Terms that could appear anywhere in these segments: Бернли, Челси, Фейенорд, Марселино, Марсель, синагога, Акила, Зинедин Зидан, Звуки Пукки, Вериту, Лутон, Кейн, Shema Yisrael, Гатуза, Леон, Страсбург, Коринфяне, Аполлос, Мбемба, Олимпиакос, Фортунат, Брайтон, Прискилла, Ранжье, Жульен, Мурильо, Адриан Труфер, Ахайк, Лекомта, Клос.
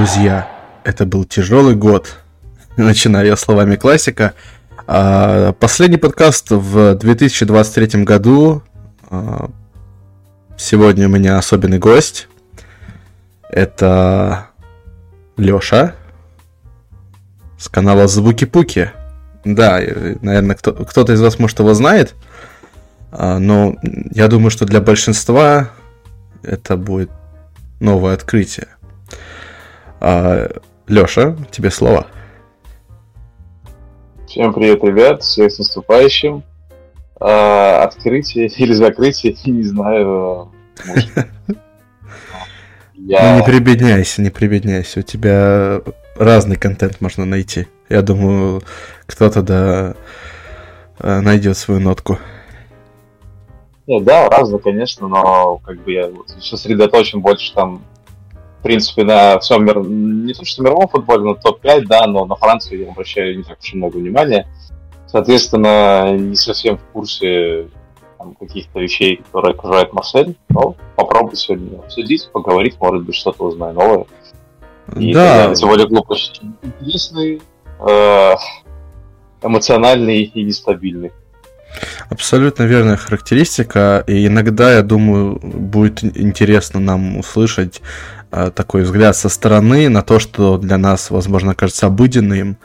Друзья, это был тяжелый год, начиная я словами классика. Последний подкаст в 2023 году. Сегодня у меня особенный гость. Это Леша с канала Звуки Пукки. Да, наверное, кто-то из вас, может, его знает. Но я думаю, что для большинства это будет новое открытие. Леша, тебе слово. Всем привет, ребят, всех с наступающим. Открытие или закрытие, я не знаю. Ну, не прибедняйся, у тебя разный контент можно найти. Я думаю, кто-то найдет свою нотку. Нет, да, разный, конечно, но как бы я сосредоточен больше там, в принципе, на всем мировом, не то что мировом футболе, но топ-5, да, но на Францию я обращаю не так уж много внимания. Соответственно, не совсем в курсе там, каких-то вещей, которые окружают Марсель, но попробую сегодня обсудить, поговорить, может быть, что-то узнаю новое. И да. Сегодня клуб очень интересный, эмоциональный и нестабильный. Абсолютно верная характеристика, и иногда, я думаю, будет интересно нам услышать такой взгляд со стороны на то, что для нас, возможно, кажется обыденным,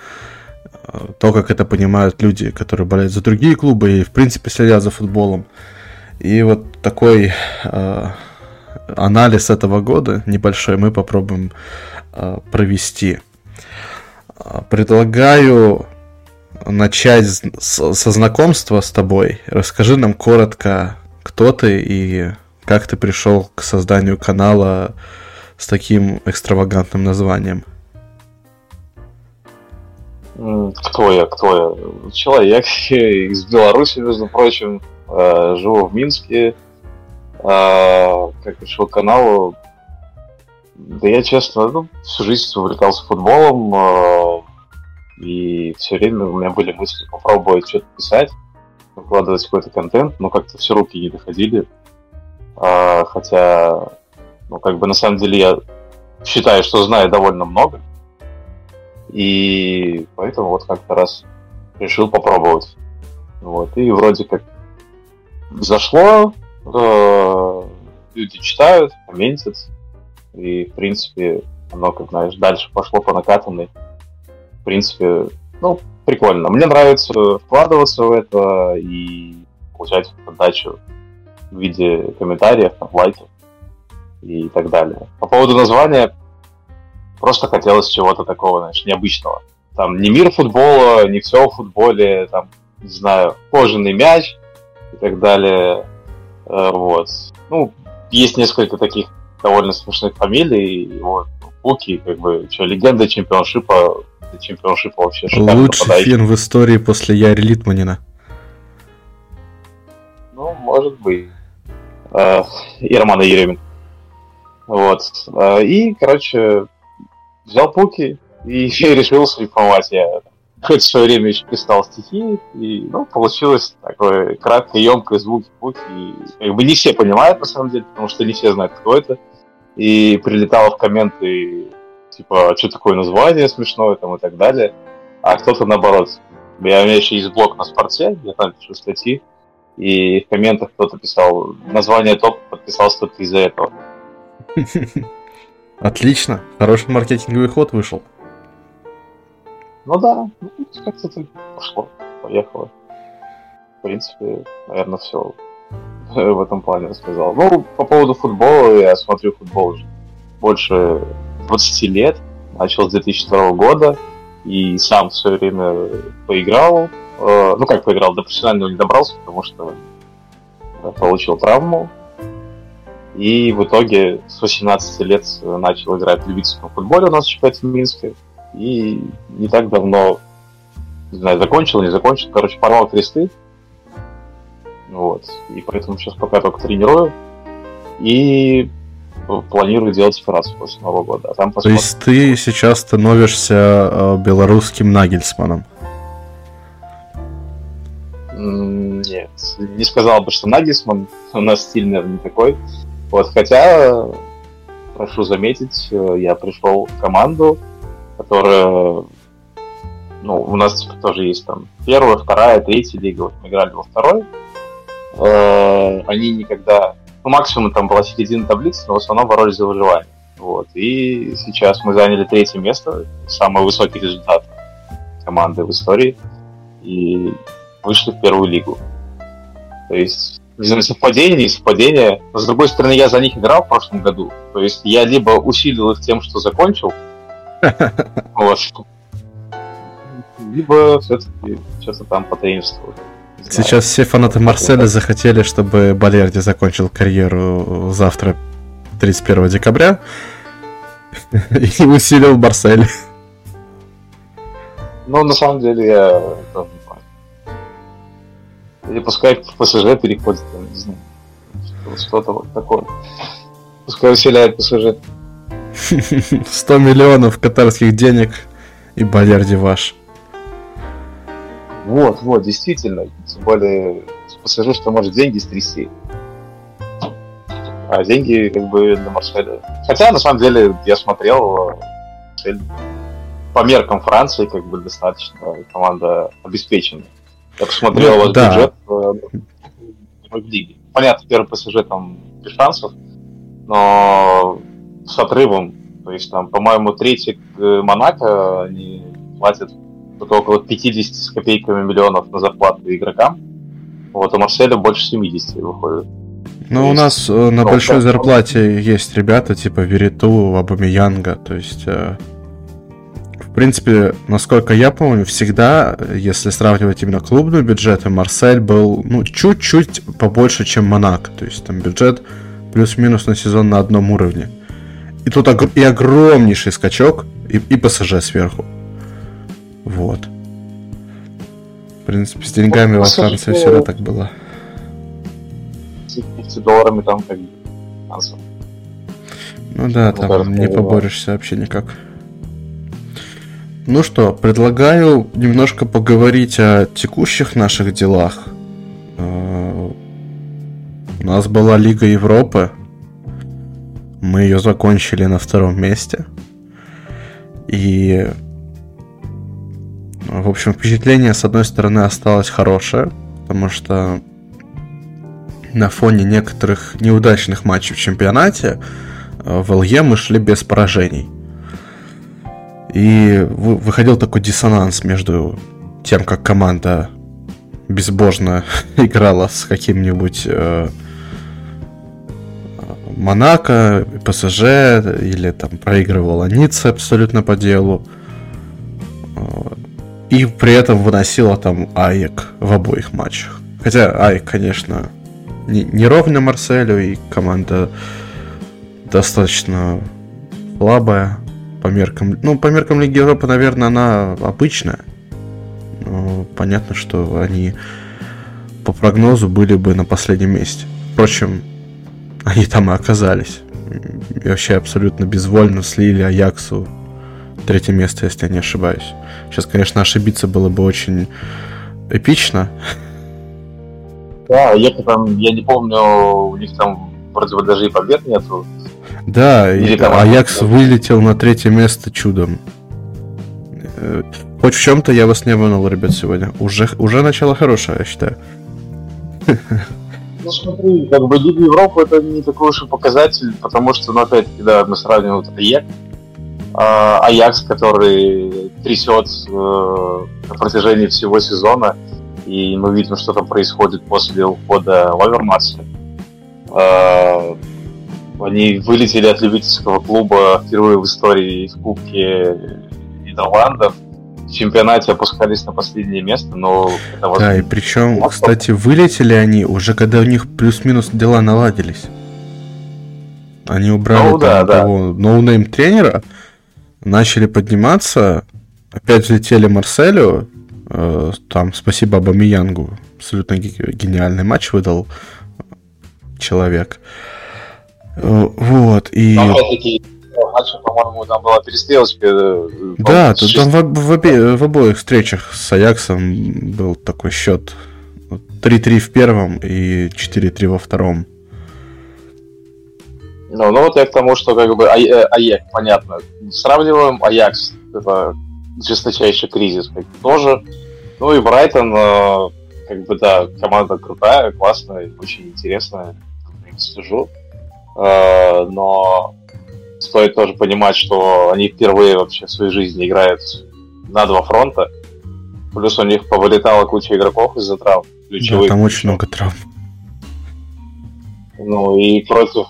то, как это понимают люди, которые болеют за другие клубы и, в принципе, следят за футболом. И вот такой анализ этого года небольшой мы попробуем провести. Предлагаю начать со знакомства с тобой. Расскажи нам коротко, кто ты и как ты пришел к созданию канала с таким экстравагантным названием. Кто я? Человек из Беларуси, между прочим. Живу в Минске. Как пришел к каналу? Да я, честно, всю жизнь увлекался футболом. И все время у меня были мысли попробовать что-то писать, выкладывать какой-то контент, но как-то все руки не доходили. Хотя, на самом деле я считаю, что знаю довольно много. И поэтому как-то раз решил попробовать. И вроде как зашло, люди читают, комментят. И, в принципе, оно, дальше пошло по накатанной. В принципе, прикольно. Мне нравится вкладываться в это и получать отдачу в виде комментариев, лайков и так далее. По поводу названия, просто хотелось чего-то такого, необычного. Там не мир футбола, не все в футболе, там, не знаю, кожаный мяч и так далее. Есть несколько таких довольно смешных фамилий. Пукки, легенда чемпионшипа. Чемпионшипа вообще шикарно. Лучший попадает. Фин в истории после Яри Литманина. Может быть. И Романа Еременко. И, взял Пуки и решил срифмовать. Я хоть в свое время еще писал стихи, и, получилось такое краткое, емкое звуки Пуки. Не все понимают, на самом деле, потому что не все знают, кто это. И прилетало в комменты что такое название смешное там и так далее. А кто-то наоборот. У меня еще есть блог на спорте, я там пишу статьи, и в комментах кто-то писал название топ, подписался только из-за этого. Отлично, хороший маркетинговый ход вышел. Да, как-то так пошло, поехало. В принципе, наверное, все в этом плане рассказал. По поводу футбола, я смотрю футбол уже больше 20 лет, начал с 2002 года, и сам все время поиграл, до профессионального не добрался, потому что получил травму, и в итоге с 18 лет начал играть в любительском футболе у нас в чемпионате Минска, и не так давно, закончил, порвал кресты, и поэтому сейчас пока только тренирую, и планирую делать операцию после Нового года. То есть ты сейчас становишься белорусским Нагельсманом? Нет, не сказал бы, что Нагельсман. У нас стиль, наверное, не такой. Хотя прошу заметить, я пришел в команду, которая... Ну, у нас типа, тоже есть там первая, вторая, третья лига. Вот мы играли во второй. Они никогда... Ну, максимум там была сидеть один таблица, но в основном боролись за выживание. Вот. И сейчас мы заняли третье место. Самый высокий результат команды в истории. И вышли в первую лигу. То есть, не знаю, совпадение, не совпадение. Но, с другой стороны, я за них играл в прошлом году. То есть, я либо усилил их тем, что закончил, вот, либо все-таки сейчас там потренировал. Сейчас все фанаты Марселя захотели, чтобы Балерди закончил карьеру завтра, 31 декабря, и усилил Марсель. Ну, на самом деле, я... Или пускай ПСЖ переходит, я не знаю, что-то вот такое. Пускай усиляет ПСЖ. 100 миллионов катарских денег и Балерди ваш. Вот, действительно. Тем более, ПСЖ, что может деньги стрясти. А деньги, как бы, на Марселе. Хотя, на самом деле, я смотрел, Марсель по меркам Франции, как бы, достаточно команда обеспеченная. Я посмотрел ваш бюджет в лиге. Понятно, первый ПСЖ там без шансов, но с отрывом. То есть, там, по-моему, третий Монако они платят только около 50 с копейками миллионов на зарплату игрокам. Вот, у Марселя больше 70 выходит. Ну, у нас на большой зарплате есть ребята, типа Вериту, Абамиянга, то есть... В принципе, насколько я помню, всегда, если сравнивать именно клубные бюджеты, Марсель был, ну, чуть-чуть побольше, чем Монако. То есть там бюджет плюс-минус на сезон на одном уровне. И тут и огромнейший скачок, и ПСЖ сверху. Вот. В принципе, с деньгами во Франции всегда так было. С $50 там как бы. Ну да, там не поборешься вообще никак. Ну что, предлагаю немножко поговорить о текущих наших делах. У нас была Лига Европы. Мы ее закончили на втором месте. И, в общем, впечатление, с одной стороны, осталось хорошее, потому что на фоне некоторых неудачных матчей в чемпионате в ЛЕ мы шли без поражений. И выходил такой диссонанс между тем, как команда безбожно играла с каким-нибудь Монако, ПСЖ, или там проигрывала Ницца абсолютно по делу, и при этом выносила там АЕК в обоих матчах. Хотя АЕК, конечно, не ровня Марселю, и команда достаточно слабая. По меркам Лиги Европы, наверное, она обычная. Но понятно, что они по прогнозу были бы на последнем месте. Впрочем, они там и оказались. И вообще абсолютно безвольно слили Аяксу третье место, если я не ошибаюсь. Сейчас, конечно, ошибиться было бы очень эпично. Да, я не помню, у них там вроде бы даже и побед нету. Да, Аякс вылетел на третье место чудом. Хоть в чем-то я вас не обманул, ребят, сегодня. Уже начало хорошее, я считаю. Ну смотри, как бы Лига Европы это не такой уж и показатель, потому что, ну опять-таки, да, мы сравниваем вот АЕК. Аякс, который трясет на протяжении всего сезона, и мы видим, что там происходит после ухода Лавермаса. Они вылетели от любительского клуба впервые в истории в Кубке Нидерландов. В чемпионате опускались на последнее место, но... Да, и причем, кстати, вылетели они уже, когда у них плюс-минус дела наладились. Они убрали того ноунейм тренера, начали подниматься, опять взлетели Марселю, там спасибо Абамиянгу, абсолютно гениальный матч выдал человек. Вот, и... Там, опять-таки, по-моему, там была перестрелочка. Да, тут там в обоих встречах с Аяксом был такой счет 3-3 в первом и 4-3 во втором. Ну вот я к тому, что как бы АЕК, понятно, сравниваем, Аякс это жесточайший кризис, как бы, тоже. Ну и Брайтон, как бы, да, команда крутая, классная, очень интересная, я слежу. Но стоит тоже понимать, что они впервые вообще в своей жизни играют на два фронта. Плюс у них повылетала куча игроков из-за травм. Да, там очень много травм. Ну и против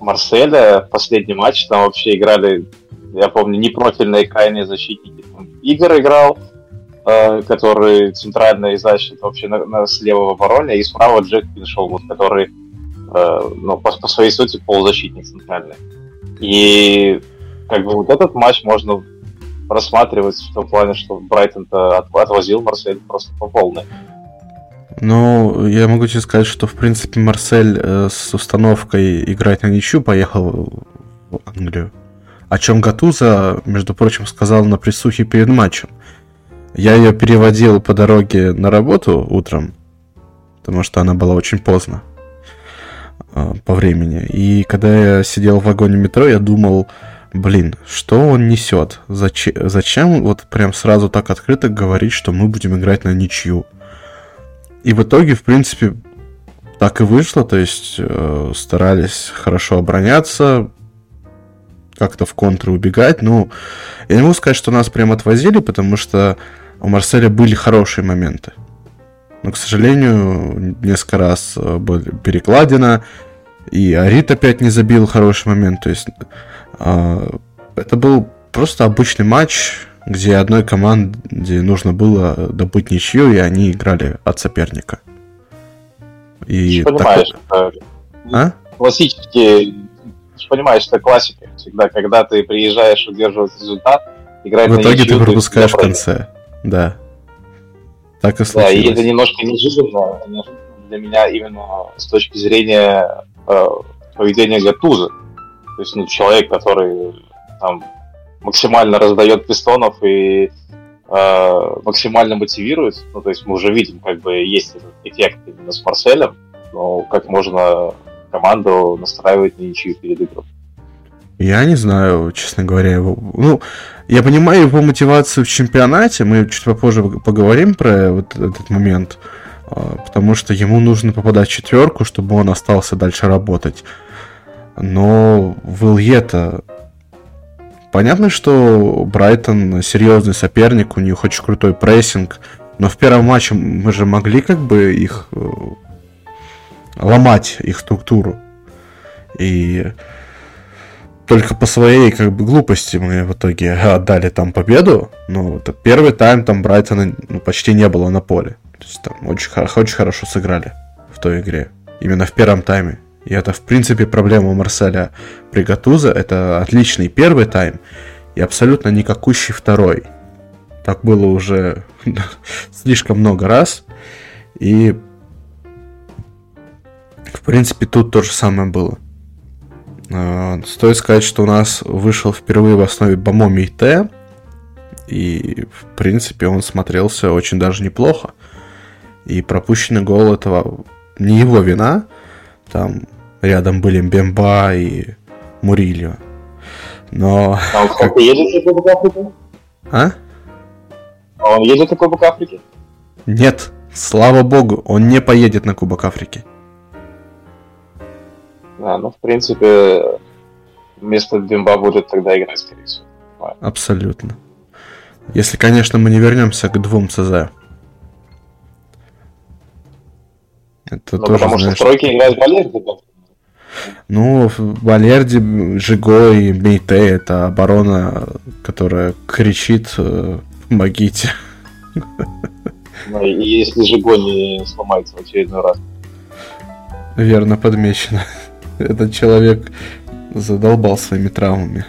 Марселя последний матч там вообще играли, я помню, непрофильные крайние защитники. Там Игорь играл, который центральный защитник вообще на с левого обороны, и справа Джек Пиншоу, вот, который ну, по своей сути полузащитник центральный. И как бы вот этот матч можно рассматривать в том плане, что Брайтон-то отвозил Марсель просто по полной. Ну, я могу тебе сказать, что, в принципе, Марсель с установкой играть на ничью поехал в Англию. О чем Гатуза, между прочим, сказал на присухе перед матчем. Я ее переводил по дороге на работу утром, потому что она была очень поздно по времени. И когда я сидел в вагоне метро, я думал, блин, что он несет? Зачем вот прям сразу так открыто говорить, что мы будем играть на ничью? И в итоге, в принципе, так и вышло, то есть старались хорошо обороняться, как-то в контры убегать. Ну, я не могу сказать, что нас прям отвозили, потому что у Марселя были хорошие моменты. Но, к сожалению, несколько раз были перекладина, и Арит опять не забил хороший момент. То есть это был просто обычный матч, где одной команде нужно было добыть ничью, и они играли от соперника. И ты понимаешь, так... это классика всегда, когда ты приезжаешь удерживать результат, играть в на ничью... В итоге ты пропускаешь в конце, да. Так и случилось. Да, и это немножко неожиданно для меня именно с точки зрения поведения Гатуза. То есть, ну, человек, который там... максимально раздает пистонов и максимально мотивирует. Ну, то есть мы уже видим, как бы есть этот эффект именно с Марселем, но как можно команду настраивать на ничью перед игрой. Я не знаю, честно говоря, его... Ну, я понимаю его мотивацию в чемпионате, мы чуть попозже поговорим про вот этот момент, потому что ему нужно попадать в четверку, чтобы он остался дальше работать. Но в Илье-то понятно, что Брайтон серьезный соперник, у них очень крутой прессинг, но в первом матче мы же могли как бы их ломать, их структуру. И только по своей как бы глупости мы в итоге отдали там победу, но это первый тайм там Брайтона почти не было на поле. То есть там очень хорошо сыграли в той игре, именно в первом тайме. И это, в принципе, проблема у Марселя при Гатуза. Это отличный первый тайм и абсолютно никакущий второй. Так было уже слишком много раз. И, в принципе, тут то же самое было. Стоит сказать, что у нас вышел впервые в основе Бамо Мейте. И, в принципе, он смотрелся очень даже неплохо. И пропущенный гол этого не его вина. Там рядом были Мбемба и Мурильо. Но... А он, кстати, едет на Кубок Африки? А он едет на Кубок Африки? Нет, слава богу, он не поедет на Кубок Африки. Да, ну в принципе вместо Мбемба будут тогда играть, скорее всего. Абсолютно. Если, конечно, мы не вернемся к 2 ЦЗ. Это тоже, потому знаешь, что в тройке играет Балерди. Ну, Балерди, Жиго и Мейте — это оборона, которая кричит «помогите». Ну, если Жиго не сломается в очередной раз. Верно подмечено. Этот человек задолбал своими травмами.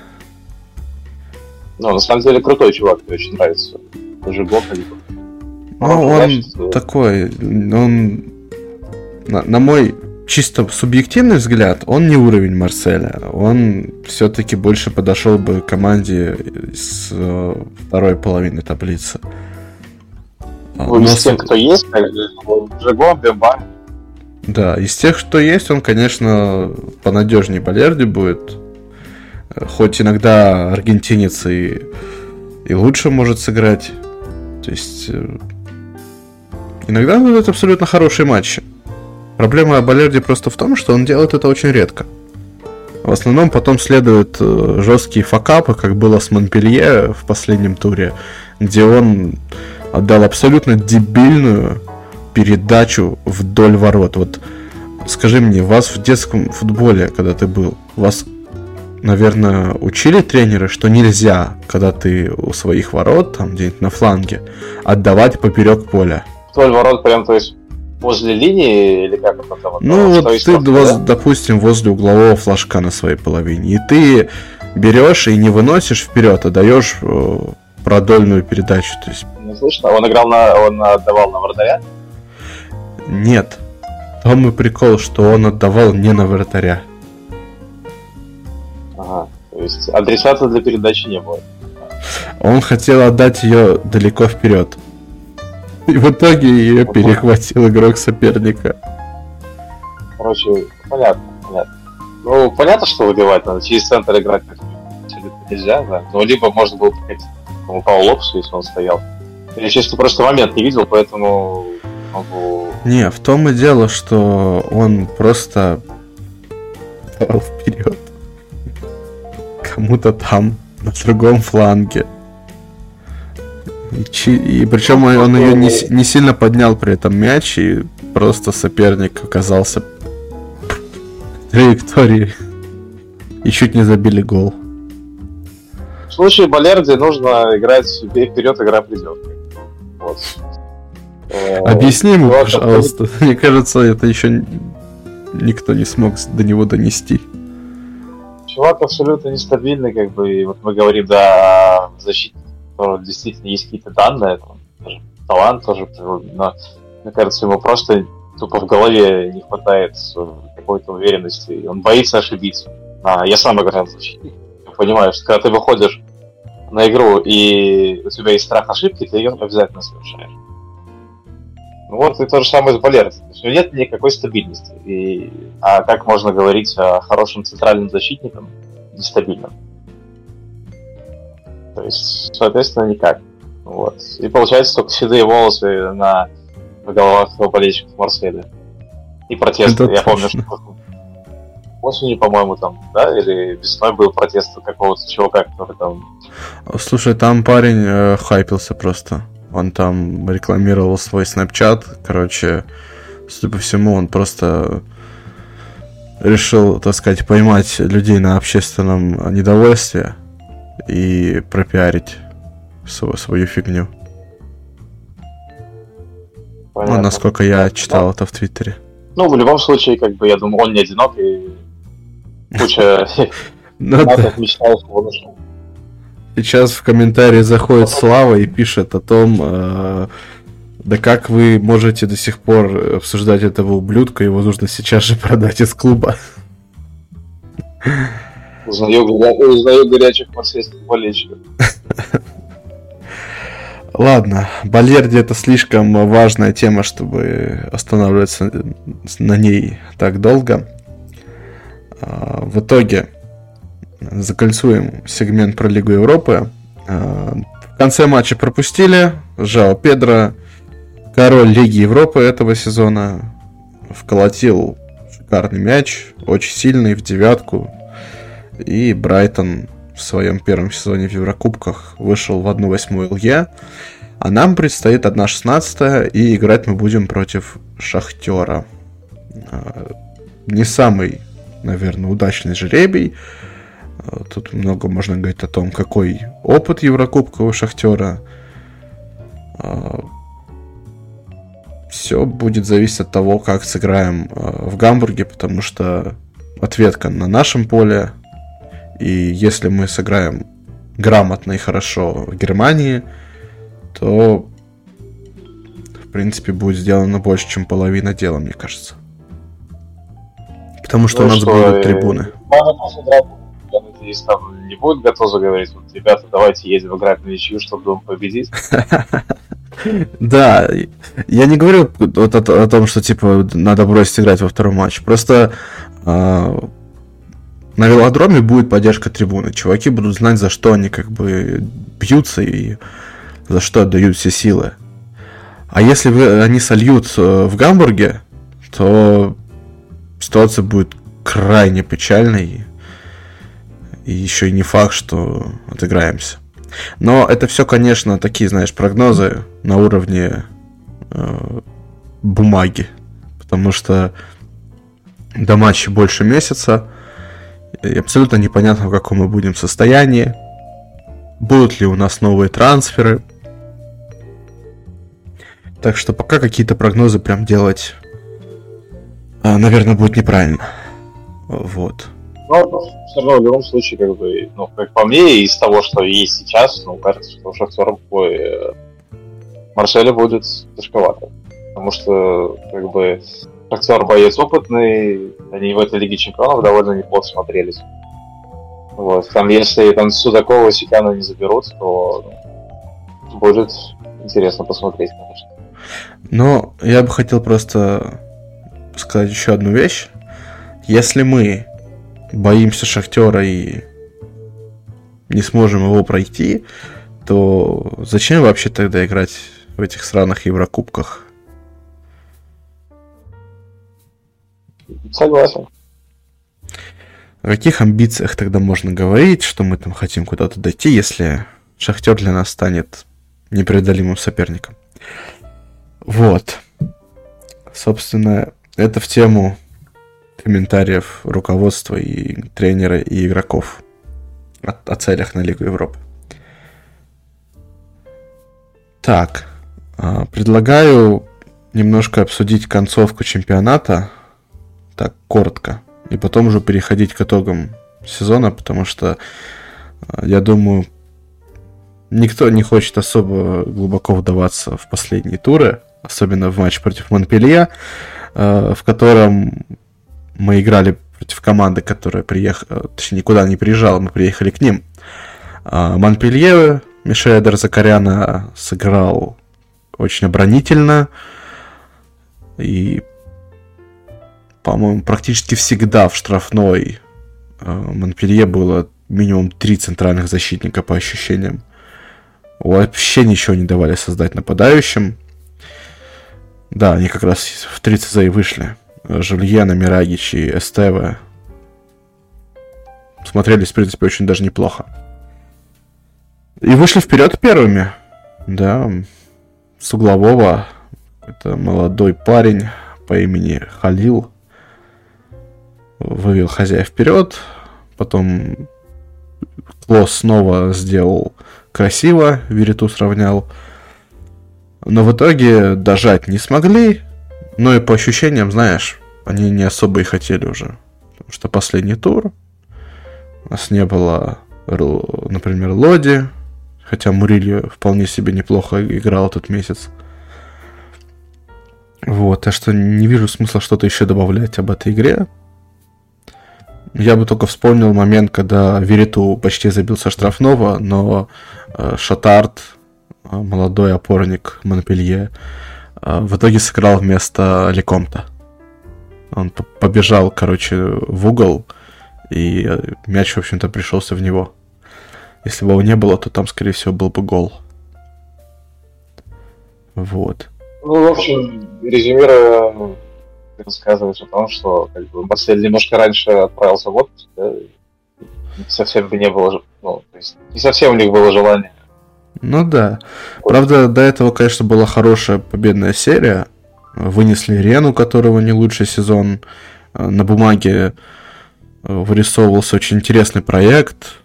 Ну, на самом деле крутой чувак, мне очень нравится. Жиго, как бы. Ну, он такой, он... На мой чисто субъективный взгляд, он не уровень Марселя. Он все-таки больше подошел бы команде с второй половины таблицы. Ну, из тех, кто есть, Жиго, Бембарк. Да, из тех, что есть, он, конечно, понадежнее Балерди будет. Хоть иногда аргентинец и лучше может сыграть. То есть иногда это абсолютно хорошие матчи. Проблема Балерди просто в том, что он делает это очень редко. В основном потом следуют жесткие факапы, как было с Монпелье в последнем туре, где он отдал абсолютно дебильную передачу вдоль ворот. Вот скажи мне, вас в детском футболе, когда ты был, вас, наверное, учили тренеры, что нельзя, когда ты у своих ворот, там где-нибудь на фланге, отдавать поперек поля? Вдоль ворот прям, то есть возле линии или как это там? Ну вот ты, допустим, возле углового флажка на своей половине, и ты берешь и не выносишь вперед, а даешь продольную передачу. То есть... Не слышно? Он отдавал на вратаря? Нет. Там и прикол, что он отдавал не на вратаря. Ага, то есть адресата для передачи не было. Он хотел отдать ее далеко вперед. И в итоге ее перехватил игрок соперника. Короче, понятно. Ну, понятно, что выбивать надо. Через центр играть нельзя, да. Ну, либо можно было пикать по лобсу, если он стоял. Я, честно, просто момент не видел, поэтому... Не, в том и дело, что он просто пал вперед кому-то там на другом фланге. И причем он ее не сильно поднял при этом мяч, и просто соперник оказался в траектории и чуть не забили гол. В случае Балерди нужно играть вперед, игра придет. Вот. Объясни ему, пожалуйста. Мне кажется, это еще никто не смог до него донести. Чувак абсолютно нестабильный, как бы, и вот мы говорим, да, о защите, которого действительно есть какие-то данные, там, даже талант тоже, но, мне кажется, ему просто тупо в голове не хватает какой-то уверенности, и он боится ошибиться. Я сам играю в защиту. Я понимаю, что когда ты выходишь на игру, и у тебя есть страх ошибки, ты ее обязательно совершаешь. Ну вот и то же самое с Балерди. Нет никакой стабильности. А как можно говорить о хорошем центральном защитнике нестабильном? То есть, соответственно, никак. Вот. И получается только седые волосы на головах болельщиков Марселя. И протесты. Это я помню, что осенью, по-моему, там, да, или весной был протест какого-то чувака, который там... Слушай, там парень хайпился просто. Он там рекламировал свой Snapchat, короче, судя по всему, он просто решил, так сказать, поймать людей на общественном недовольстве и пропиарить свою фигню. Понятно. Ну, насколько я читал это в Твиттере. Ну, в любом случае, как бы, я думаю, он не одинок, и куча фанатов мечтал, что он ушел. Сейчас в комментарии заходит Слава и пишет о том, да как вы можете до сих пор обсуждать этого ублюдка, его нужно сейчас же продать из клуба. Узнаю горячих марсельских болельщиков. Ладно, Балерди — это слишком важная тема, чтобы останавливаться на ней так долго. В итоге... Закольцуем сегмент про Лигу Европы. В конце матча пропустили. Жао Педро, король Лиги Европы этого сезона, вколотил шикарный мяч, очень сильный, в девятку. И Брайтон в своем первом сезоне в Еврокубках вышел в 1/8 ЛЕ. А нам предстоит 1/16, и играть мы будем против Шахтера. Не самый, наверное, удачный жребий. Тут много можно говорить о том, какой опыт Еврокубка у Шахтера. Все будет зависеть от того, как сыграем в Гамбурге, потому что ответка на нашем поле. И если мы сыграем грамотно и хорошо в Германии, то, в принципе, будет сделано больше, чем половина дела, мне кажется. Потому что у нас будут трибуны. Надеюсь, там не будет Гатуза говорить: вот, ребята, давайте едем играть на ничью, чтобы победить. Да, я не говорю вот о том, что типа надо бросить играть во втором матче. Просто на велодроме будет поддержка трибуны. Чуваки будут знать, за что они как бы бьются и за что отдают все силы. А если они сольют в Гамбурге, то ситуация будет крайне печальной. И еще и не факт, что отыграемся. Но это все, конечно, такие, знаешь, прогнозы на уровне бумаги. Потому что до матча больше месяца. И абсолютно непонятно, в каком мы будем состоянии. Будут ли у нас новые трансферы. Так что пока какие-то прогнозы прям делать, наверное, будет неправильно. Вот. Ну, все равно в любом случае, как бы, ну, как по мне, из того, что есть сейчас, ну, кажется, что у Шахтера Марселя будет тяжковато. Потому что, как бы, Шахтер боец опытный, они в этой Лиге Чемпионов довольно неплохо смотрелись. Вот, там, если там Судакова и Сикана не заберут, то ну, будет интересно посмотреть, конечно. Но я бы хотел просто сказать еще одну вещь. Если мы боимся Шахтера и не сможем его пройти, то зачем вообще тогда играть в этих сраных Еврокубках? Согласен. О каких амбициях тогда можно говорить, что мы там хотим куда-то дойти, если Шахтер для нас станет непреодолимым соперником? Вот. Собственно, это в тему комментариев руководства и тренера, и игроков о целях на Лигу Европы. Так, предлагаю немножко обсудить концовку чемпионата, так, коротко, и потом уже переходить к итогам сезона, потому что, я думаю, никто не хочет особо глубоко вдаваться в последние туры, особенно в матч против Монпелье, в котором мы играли против команды, которая приехала, точнее, никуда не приезжала, мы приехали к ним. Монпелье, Мишель Дарзакаряна сыграл очень оборонительно. И, по-моему, практически всегда в штрафной Монпелье было минимум 3 центральных защитника, по ощущениям. Вообще ничего не давали создать нападающим. Да, они как раз в 30 и вышли. Жульена, Мирагич и Эстева смотрелись, в принципе, очень даже неплохо. И вышли вперед первыми. Да, с углового. Это молодой парень по имени Халил вывел хозяя вперед. Потом Клос снова сделал красиво, Вериту сравнял. Но в итоге дожать не смогли. Ну и по ощущениям, знаешь, они не особо и хотели уже. Потому что последний тур. У нас не было, например, Лоди. Хотя Мурильо вполне себе неплохо играл этот месяц. Вот, так что не вижу смысла что-то еще добавлять об этой игре. Я бы только вспомнил момент, когда Вериту почти забил со штрафного, но Шатард, молодой опорник Монпелье, в итоге сыграл вместо Лекомта. Он побежал, короче, в угол, и мяч, в общем-то, пришелся в него. Если бы его не было, то там, скорее всего, был бы гол. Вот. Ну, в общем, резюмируя, ты рассказываешь о том, что как бы, Марсель немножко раньше отправился в отпуск, да? Совсем бы не было, ну, то есть не совсем у них было желания. Ну да. Правда, до этого, конечно, была хорошая победная серия. Вынесли Рену, у которого не лучший сезон. На бумаге вырисовывался очень интересный проект.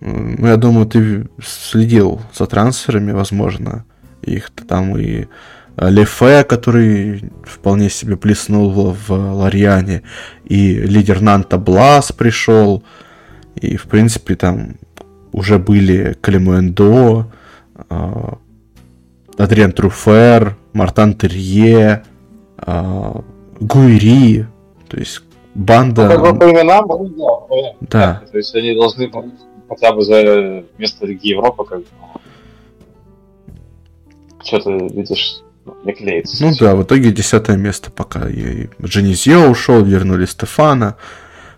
Ну, я думаю, ты следил за трансферами, возможно. Их там и Лефе, который вполне себе плеснул в Лорьяне. И лидер Нанта Блас пришел. И, в принципе, там уже были Климуэндо, Адриан Труфер, Мартан Терье, Гуири, то есть банда... Ну, по именам, да. То есть они должны хотя бы за место Лиги Европы как бы что-то, видишь, не клеится. Ну да, в итоге 10 место пока. Дженезье ушел, вернули Стефана.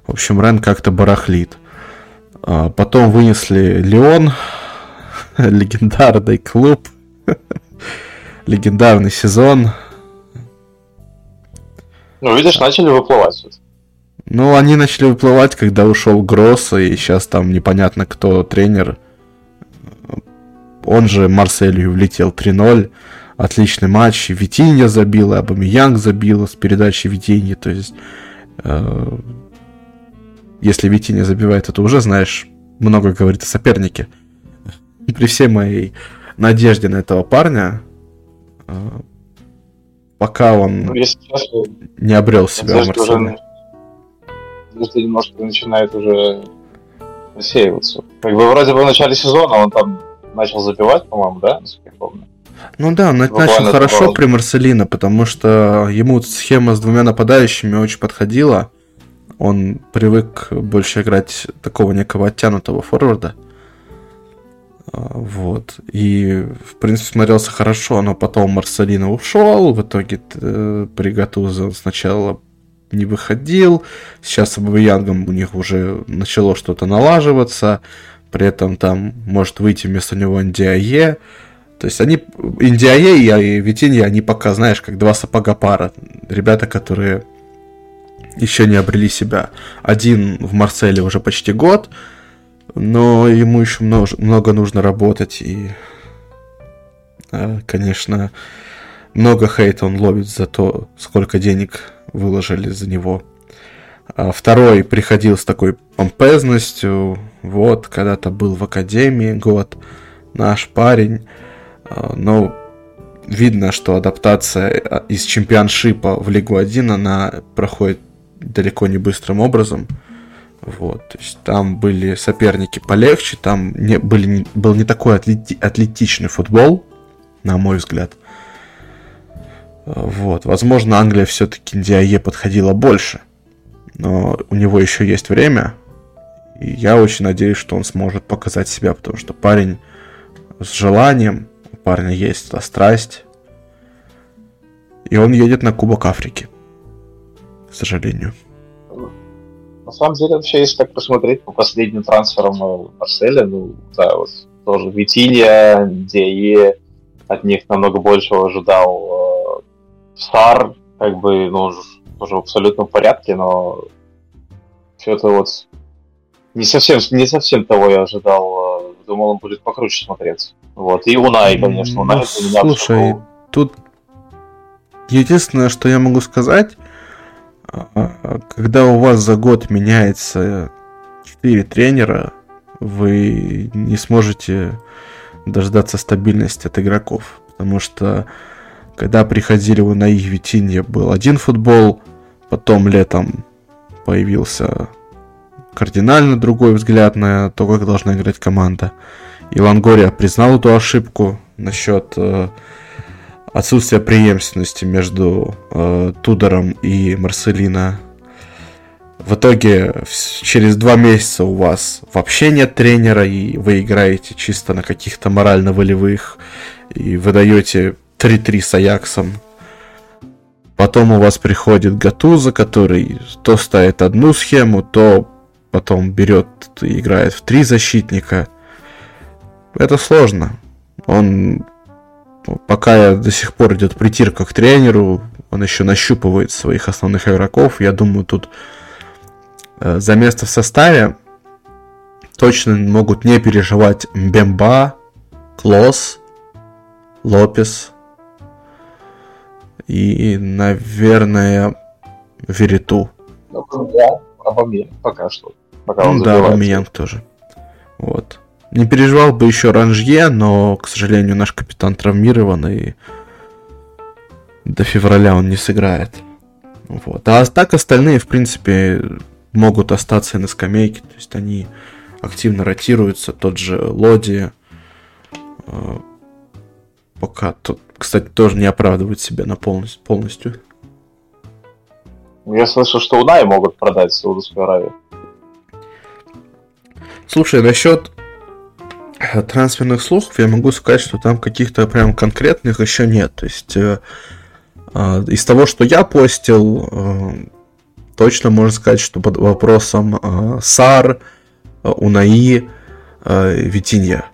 В общем, Рен как-то барахлит. Потом вынесли Леон, легендарный клуб, легендарный сезон. Ну, видишь, начали выплывать. Ну, они начали выплывать, когда ушел Гросс, и сейчас там непонятно кто тренер. Он же Марселью влетел 3-0. Отличный матч. Витинья забил, и Абамиянг забил с передачи Витиньи. То есть, если Витинья забивает, то ты уже знаешь, много говорит о сопернике. При всей моей надежде на этого парня, пока он не обрел себя в Марселе. Надежда немножко начинает уже рассеиваться. Как бы вроде бы в начале сезона он там начал забивать, по-моему, да? Ну да, он начал хорошо при Марселино, потому что ему схема с двумя нападающими очень подходила. Он привык больше играть такого некого оттянутого форварда. Вот. И, в принципе, смотрелся хорошо, но потом Марселино ушел. В итоге при Гатузе он сначала не выходил. Сейчас с Абамиянгом у них уже начало что-то налаживаться. При этом там может выйти вместо него Ндиае. То есть они, Ндиае и Витинья, они пока, знаешь, как два сапога пара. Ребята, которые еще не обрели себя. Один в Марселе уже почти год, но ему еще много нужно работать. И, конечно, много хейта он ловит за то, сколько денег выложили за него. А второй приходил с такой помпезностью. Вот, когда-то был в академии год, наш парень. Но видно, что адаптация из чемпионшипа в Лигу 1, она проходит далеко не быстрым образом. Вот, то есть там были соперники полегче, там был не такой атлетичный футбол, на мой взгляд. Вот, возможно, Англия все-таки Ндиае подходила больше, но у него еще есть время, и я очень надеюсь, что он сможет показать себя, потому что парень с желанием, у парня есть эта страсть, и он едет на Кубок Африки, к сожалению. На самом деле, вообще, если так посмотреть по последним трансферам в Марселе, ну, да, вот тоже Витинья, Ндиае, от них намного большего ожидал. Сар, как бы, ну, уже в абсолютном порядке, но что-то вот не совсем того я ожидал. Думал, он будет покруче смотреться. Вот, и Унай, конечно, Унай. Ну, слушай, тут единственное, что я могу сказать, когда у вас за год меняется 4 тренера, вы не сможете дождаться стабильности от игроков. Потому что, когда приходили у Наи Витинья, был один футбол, потом летом появился кардинально другой взгляд на то, как должна играть команда. И Лангория признал эту ошибку насчет отсутствия преемственности между Тудором и Марселино. В итоге через 2 месяца у вас вообще нет тренера, и вы играете чисто на каких-то морально-волевых, и вы даете 3-3 с Аяксом. Потом у вас приходит Гатуза, который то ставит одну схему, то потом берет и играет в 3 защитника. Это сложно. Он пока до сих пор идет притирка к тренеру, он еще нащупывает своих основных игроков. Я думаю, тут за место в составе точно могут не переживать Мбемба, Клос, Лопес и, наверное, Вериту. Ну, да, Абамиянг пока что. Пока он забивается. Да, Абамиянг тоже. Вот. Не переживал бы еще Ранжье, но, к сожалению, наш капитан травмирован, и до февраля он не сыграет. Вот. А так остальные, в принципе, могут остаться и на скамейке. То есть они активно ротируются. Тот же Лоди пока тот, кстати, тоже не оправдывает себя на полностью. Я слышал, что Унаи могут продать в Саудовской Аравии. Слушай, насчет трансферных слухов я могу сказать, что там каких-то прям конкретных еще нет. То есть из того, что я постил, точно можно сказать, что под вопросом Сар, Унаи, Витинья.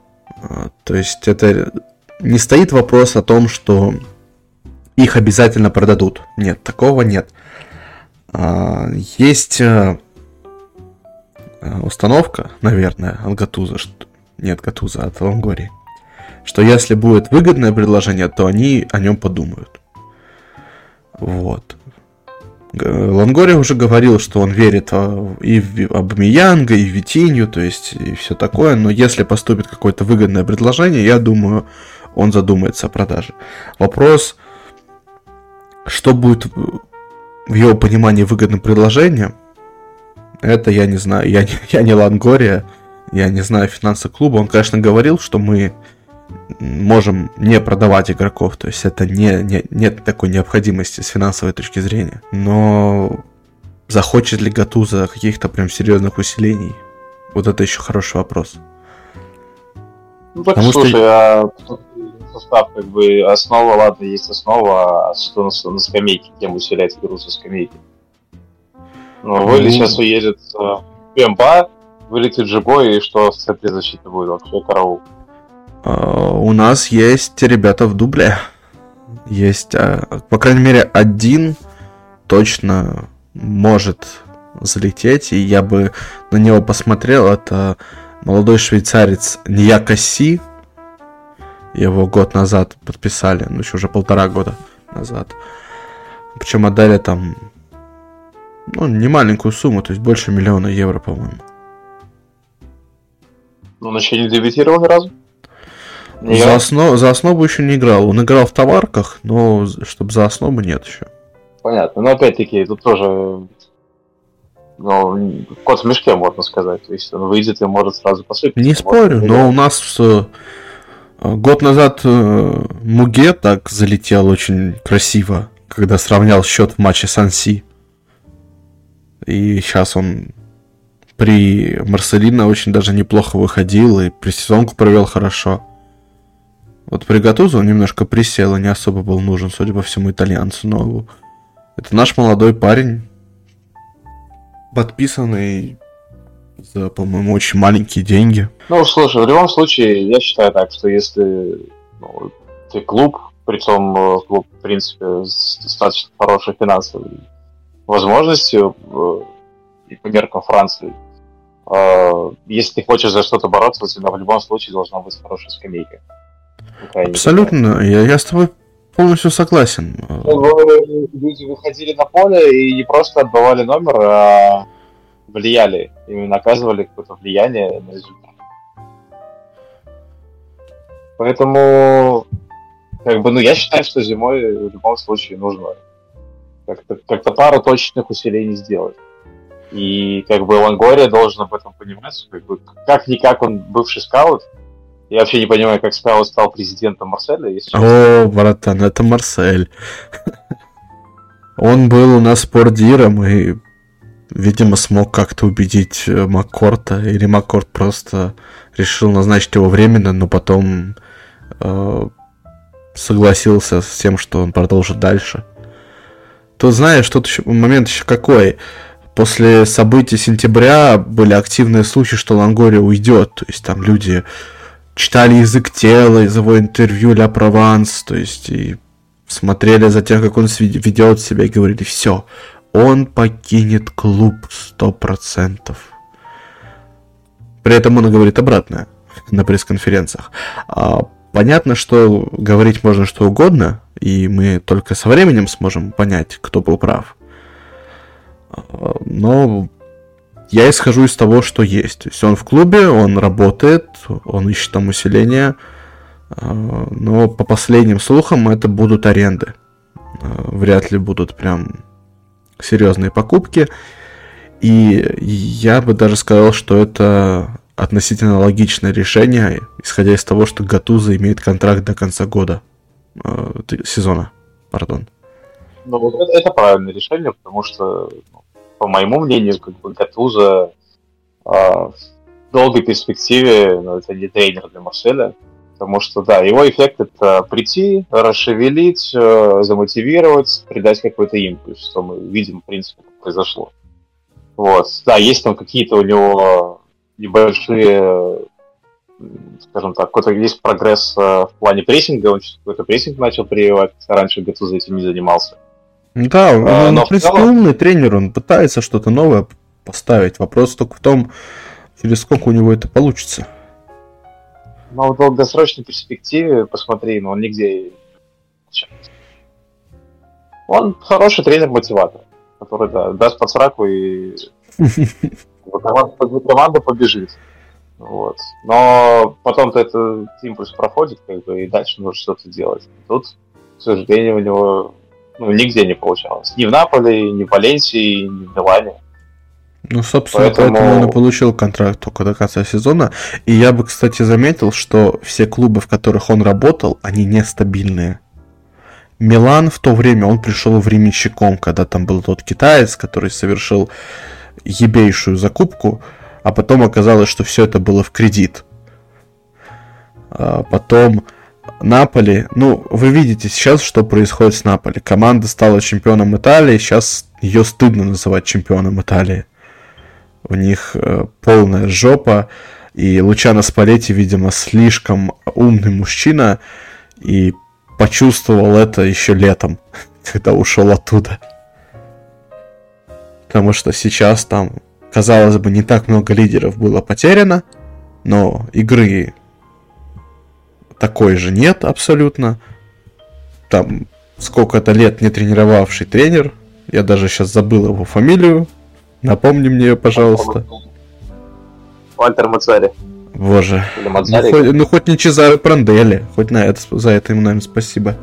То есть это не стоит вопрос о том, что их обязательно продадут. Нет, такого нет. Есть установка, наверное, от Гатуза, нет, Гатуза, от Лангории, что если будет выгодное предложение, то они о нем подумают. Вот. Лангория уже говорил, что он верит и в Абамиянга, и в Витинью, то есть и все такое, но если поступит какое-то выгодное предложение, я думаю, он задумается о продаже. Вопрос, что будет в его понимании выгодным предложением, это я не знаю, я не Лангория, я не знаю финансы клуба. Он, конечно, говорил, что мы можем не продавать игроков, то есть это нет такой необходимости с финансовой точки зрения. Но захочет ли Гатуза каких-то прям серьезных усилений? Вот это еще хороший вопрос. Ну так потому слушай, что... состав как бы основа, ладно, есть основа, а что на скамейке, кем усилять игру со скамейки? Ну, Вэлли сейчас уедет в Мбемба, вылетит Жиго, и что в центре защиты будет? Вообще караул. У нас есть ребята в дубле. Есть, по крайней мере, один точно может залететь, и я бы на него посмотрел. Это молодой швейцарец Ньякаси. Его год назад подписали, ну еще уже 1.5 года назад. Причем отдали там, ну, не маленькую сумму, то есть больше €1 миллиона, по-моему. Он еще не дебютировал ни разу? За основу еще не играл. Он играл в товарках, но чтобы за основу нет еще. Понятно. Но опять-таки, тут тоже кот в мешке, можно сказать. То есть он выйдет и может сразу посыпать. Не спорю, но у нас... Год назад Муге так залетел очень красиво, когда сравнял счет в матче с Анси. И сейчас он при Марселино очень даже неплохо выходил и предсезонку провел хорошо. Вот при Гатузо он немножко присел и не особо был нужен, судя по всему, итальянцу. Но это наш молодой парень, подписанный... за, по-моему, очень маленькие деньги. Ну, слушай, в любом случае, я считаю так, что если ты клуб, причем клуб, в принципе, с достаточно хорошей финансовой возможностью и по меркам Франции, если ты хочешь за что-то бороться, у тебя в любом случае должна быть хорошая скамейка. Абсолютно, я с тобой полностью согласен. Люди выходили на поле и не просто отдавали номер, а влияли, именно оказывали какое-то влияние на результат. Поэтому, как бы, ну, я считаю, что зимой в любом случае нужно как-то пару точечных усилений сделать. И, как бы, Лангория должен об этом понимать. Как бы, как-никак он бывший скаут. Я вообще не понимаю, как скаут стал президентом Марселя. Если о, братан, это Марсель. Он был у нас спортдиром и видимо, смог как-то убедить Маккорта, или Маккорт просто решил назначить его временно, но потом согласился с тем, что он продолжит дальше. Тут, знаешь, тут еще, момент еще какой. После событий сентября были активные слухи, что Лангория уйдет. То есть там люди читали язык тела из его интервью «Ля Прованс», то есть и смотрели за тем, как он ведет себя, и говорили «все». Он покинет клуб 100%. При этом он говорит обратное на пресс-конференциях. Понятно, что говорить можно что угодно, и мы только со временем сможем понять, кто был прав. Но я исхожу из того, что есть. То есть он в клубе, он работает, он ищет там усиление. Но по последним слухам это будут аренды. Вряд ли будут прям... серьезные покупки, и я бы даже сказал, что это относительно логичное решение, исходя из того, что Гатуза имеет контракт до конца года, сезона, пардон. Ну, вот это правильное решение, потому что, по моему мнению, как бы Гатуза долгой перспективе, ну, это не тренер для Марселя. Потому что, да, его эффект — это прийти, расшевелить, замотивировать, придать какой-то импульс, что мы видим, в принципе, как произошло. Вот. Да, есть там какие-то у него небольшие, скажем так, какой-то есть прогресс в плане прессинга, он какой-то прессинг начал прививать, раньше Гатуза этим не занимался. Да, он, в принципе, умный тренер, он пытается что-то новое поставить. Вопрос только в том, через сколько у него это получится. Но в долгосрочной перспективе, посмотри, но он нигде... Он хороший тренер-мотиватор, который, да, даст под сраку и команда побежит. Вот. Но потом-то этот импульс проходит, как бы, и дальше нужно что-то делать. Тут, к сожалению, у него, ну, нигде не получалось. Ни в Наполе, ни в Валенсии, ни в Милане. Ну, собственно, поэтому он и получил контракт только до конца сезона. И я бы, кстати, заметил, что все клубы, в которых он работал, они нестабильные. Милан в то время, он пришел временщиком, когда там был тот китаец, который совершил ебейшую закупку, а потом оказалось, что все это было в кредит. А потом Наполи, ну, вы видите сейчас, что происходит с Наполи. Команда стала чемпионом Италии, сейчас ее стыдно называть чемпионом Италии. У них полная жопа, и Лучано Спалетти, видимо, слишком умный мужчина, и почувствовал это еще летом, когда ушел оттуда. Потому что сейчас там, казалось бы, не так много лидеров было потеряно, но игры такой же нет абсолютно. Там сколько-то лет не тренировавший тренер, я даже сейчас забыл его фамилию, напомни мне ее, пожалуйста. Вальтер Мацари. Боже. Ну хоть не Чезаро Пранделли, хоть на это, за это им, наверное, спасибо.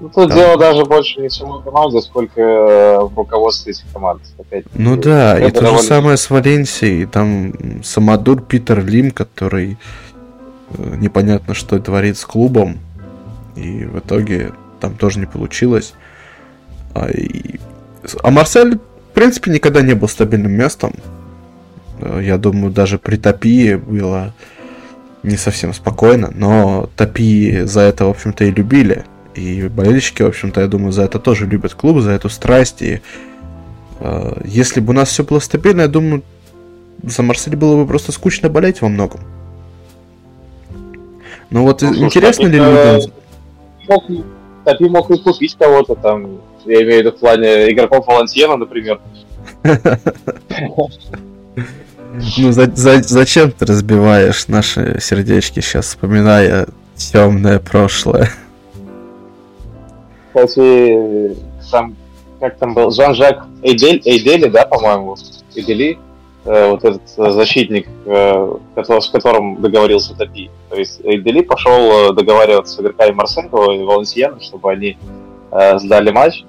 Ну тут там дело даже больше не в самой команде, сколько в руководстве этих команд. Опять. Ну да, и то же самое с Валенсией. Там Самадур Питер Лим, который непонятно что творит с клубом. И в итоге там тоже не получилось. А Марсель, в принципе, никогда не был стабильным местом. Я думаю, даже при Топии было не совсем спокойно, но Топии за это, в общем-то, и любили. И болельщики, в общем-то, я думаю, за это тоже любят клуб, за эту страсть. И если бы у нас все было стабильно, я думаю, за Марсель было бы просто скучно болеть во многом. Ну вот, ну, интересно ли людям... Топи мог и купить кого-то там. Я имею в виду в плане игроков Валансьена, например. Ну, зачем ты разбиваешь наши сердечки сейчас, вспоминая темное прошлое? Кстати, там, как там был, Жан-Жак Эйдели, да, по-моему? Эйдели, вот этот защитник, с которым договорился Топи. То есть Эйдели пошел договариваться с игроками Марсенко и Валансьена, чтобы они сдали матч.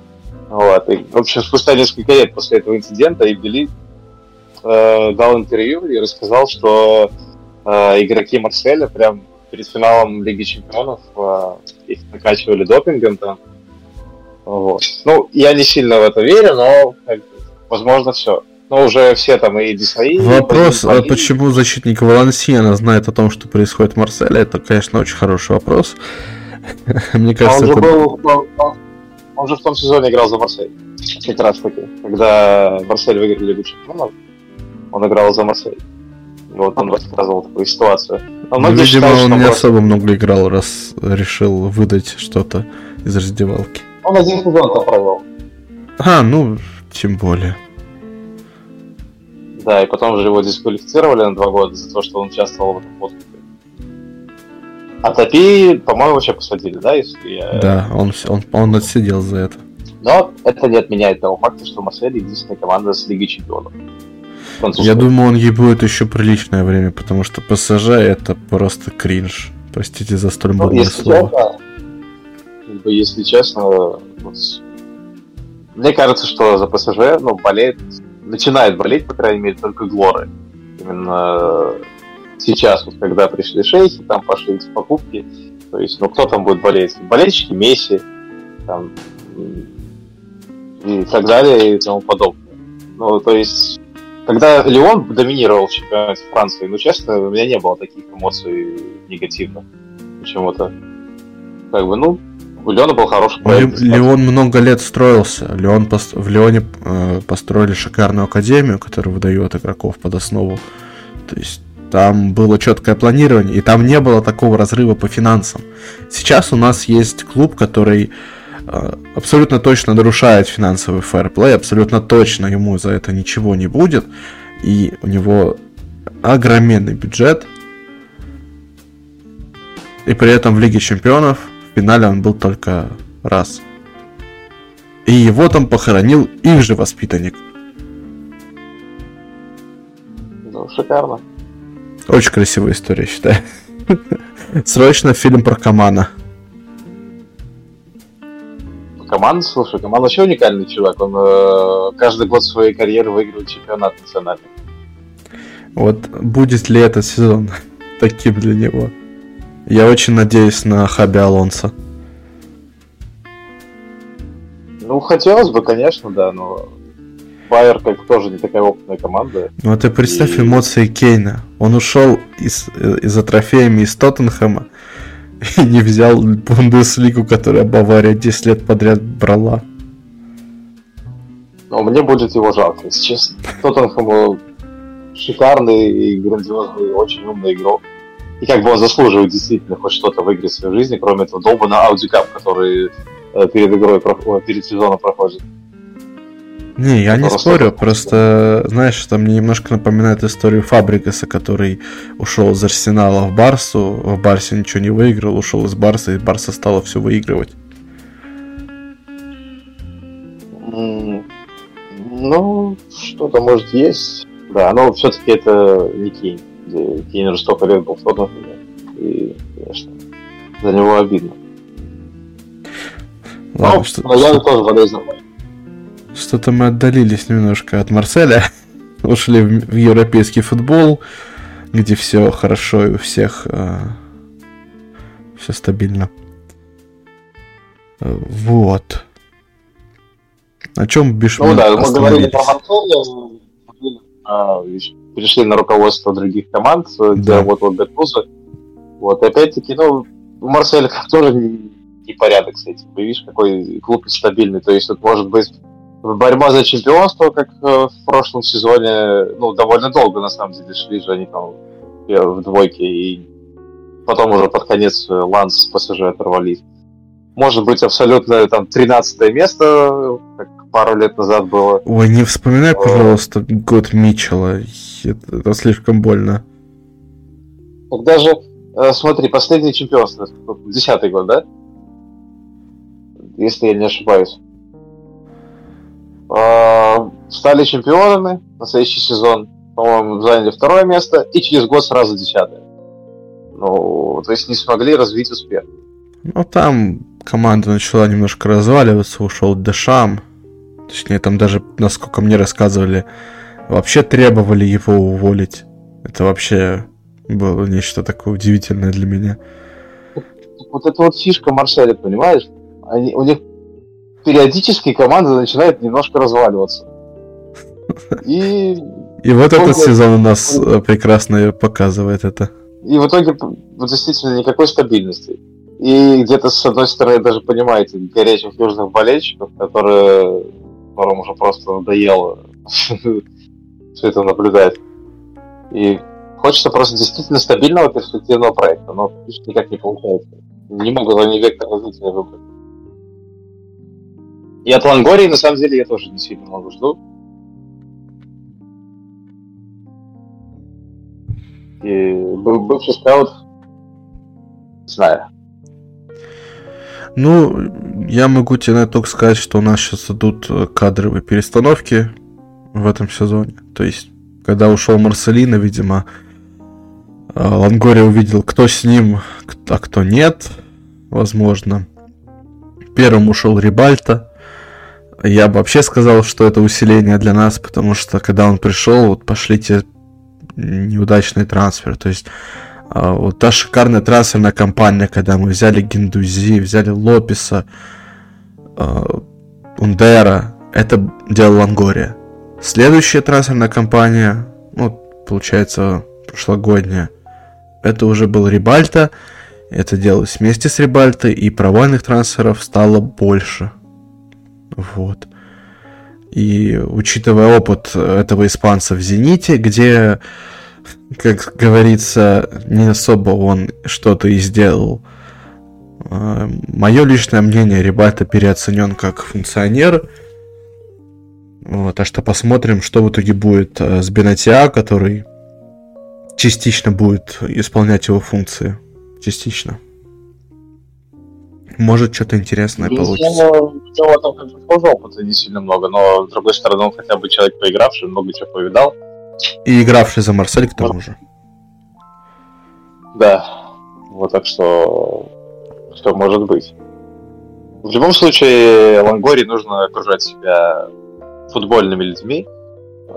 Вот. И, в общем, спустя несколько лет после этого инцидента Эйдели дал интервью и рассказал, что игроки Марселя прям перед финалом Лиги Чемпионов их накачивали допингом там. Вот. Ну, я не сильно в это верю, но, возможно, все. Но уже все там и Дисаи... Вопрос, и почему защитник Валенсиена знает о том, что происходит в Марселе, это, конечно, очень хороший вопрос. Мне кажется, он же в том сезоне играл за Марсель. Как раз таки, когда Марсель выиграл Лигу Чемпионов, он играл за Марсель. Вот он рассказывал такую ситуацию. Ну, видимо, считают, он не просто... особо много играл, раз решил выдать что-то из раздевалки. Он один сезон-то провел. А, ну, тем более. Да, и потом же его дисквалифицировали на 2 года за то, что он участвовал в этом подкупе. А Топи, по-моему, вообще посадили, да? Если я... Да, он отсидел за это. Но это не отменяет того факта, что Марсель единственная команда с Лиги Чемпионов. Я думаю, он ей будет еще приличное время, потому что ПСЖ — это просто кринж. Простите за столь модное слово. Если честно, вот, мне кажется, что за ПСЖ, ну, болеет, начинает болеть, по крайней мере, только Глоры. Именно... Сейчас, вот когда пришли шейхи, там пошли покупки, то есть, ну, кто там будет болеть? Болельщики Месси, там, и так далее, и тому подобное. Ну, то есть, Когда Леон доминировал в чемпионате Франции, ну, честно, у меня не было таких эмоций негативных почему-то. Как бы, ну, у Леона был хороший проект. Леон много лет строился. В Леоне построили шикарную академию, которая выдает игроков под основу. То есть там было четкое планирование, и там не было такого разрыва по финансам. Сейчас у нас есть клуб, который абсолютно точно нарушает финансовый фэрплей, абсолютно точно ему за это ничего не будет, и у него огроменный бюджет. И при этом в Лиге Чемпионов в финале он был только раз. И его там похоронил их же воспитанник. Ну, шикарно. Очень красивая история, считаю. Срочно фильм про Комана. Коман, слушай, Коман вообще уникальный чувак. Он каждый год своей карьеры выигрывает чемпионат национальный. Вот будет ли этот сезон таким для него? Я очень надеюсь на Хаби Алонсо. Ну, хотелось бы, конечно, да, но Байер как тоже не такая опытная команда. Ну, а ты представь эмоции Кейна. Он ушел из-за трофеями из Тоттенхэма и не взял Бундеслигу, которая Бавария 10 лет подряд брала. Ну, мне будет его жалко, если честно. Тоттенхэм шикарный и грандиозный, очень умный игрок. И как бы он заслуживает действительно хоть что-то выиграть в своей жизни, кроме этого долбанного аудикап, который перед игрой, перед сезоном проходит. Не, я не спорю, просто, знаешь, что мне немножко напоминает историю Фабрегаса, который ушел из Арсенала в Барсу, в Барсе ничего не выиграл, ушел из Барса, и Барса стала все выигрывать. Ну, что-то, может, есть. Да, но все-таки это не Кейн. Кейн уже столько лет был в Тоттенхэме, и, конечно, за него обидно. Ладно, но я тоже болею за Майк. Что-то мы отдалились немножко от Марселя, ушли в европейский футбол, где все хорошо и у всех все стабильно. Вот. О чем бишь мы остановились? Ну да, мы говорили про Марселя, перешли на руководство других команд, где работала Гатуза. Вот, опять-таки, ну, у Марселя тоже непорядок с этим. Видишь, какой клуб нестабильный. То есть, тут может быть борьба за чемпионство, как в прошлом сезоне, ну, довольно долго, на самом деле, шли же они там в двойке, и потом уже под конец Ланс с ПСЖ оторвались. Может быть, абсолютно там 13-е место, как пару лет назад было. Ой, не вспоминай, пожалуйста, год Митчелла. Это слишком больно. Тогда же, смотри, последнее чемпионство, 10-й год, да? Если я не ошибаюсь. Стали чемпионами на следующий сезон, по-моему, заняли 2-е место, и через год сразу 10-е. Ну, то есть не смогли развить успех. Ну, там команда начала немножко разваливаться, ушел Дешам. Точнее, там даже, насколько мне рассказывали, вообще требовали его уволить. Это вообще было нечто такое удивительное для меня. Вот это вот фишка Марселя, понимаешь? У них периодически команда начинает немножко разваливаться. И вот этот сезон у нас прекрасно показывает это. И в итоге действительно никакой стабильности. И где-то, с одной стороны, даже понимаете, горячих южных болельщиков, которым уже просто надоело все это наблюдать. И хочется просто действительно стабильного перспективного проекта, но никак не получается. Не могут они вектор развития выбрать. И от Лангории, на самом деле, я тоже не сильно много жду. И бывший скаут, не знаю. Ну, я могу тебе наверное, только сказать, что у нас сейчас идут кадровые перестановки в этом сезоне. То есть, когда ушел Марселино, видимо, Лангория увидел, кто с ним, а кто нет, возможно. Первым ушел Рибальта. Я бы вообще сказал, что это усиление для нас, потому что, когда он пришел, вот пошли те неудачные трансферы. То есть, вот та шикарная трансферная кампания, когда мы взяли Гендузи, взяли Лопеса, Ундера, это делал Лангория. Следующая трансферная кампания, получается прошлогодняя, это уже был Рибальта. Это делалось вместе с Рибальтой, и провальных трансферов стало больше. Вот. И учитывая опыт этого испанца в «Зените», где, как говорится, не особо он что-то и сделал, мое личное мнение, Рибальта переоценен как функционер. Вот, а что посмотрим, что в итоге будет с Бенатиа, который частично будет исполнять его функции. Частично. Может, что-то интересное и получится. Дело в том, как тоже опыта не сильно много, но с другой стороны, он хотя бы человек поигравший, много чего повидал. И игравший за Марсель к тому же. Да. Вот так что... Что может быть. В любом случае, Лангории нужно окружать себя футбольными людьми.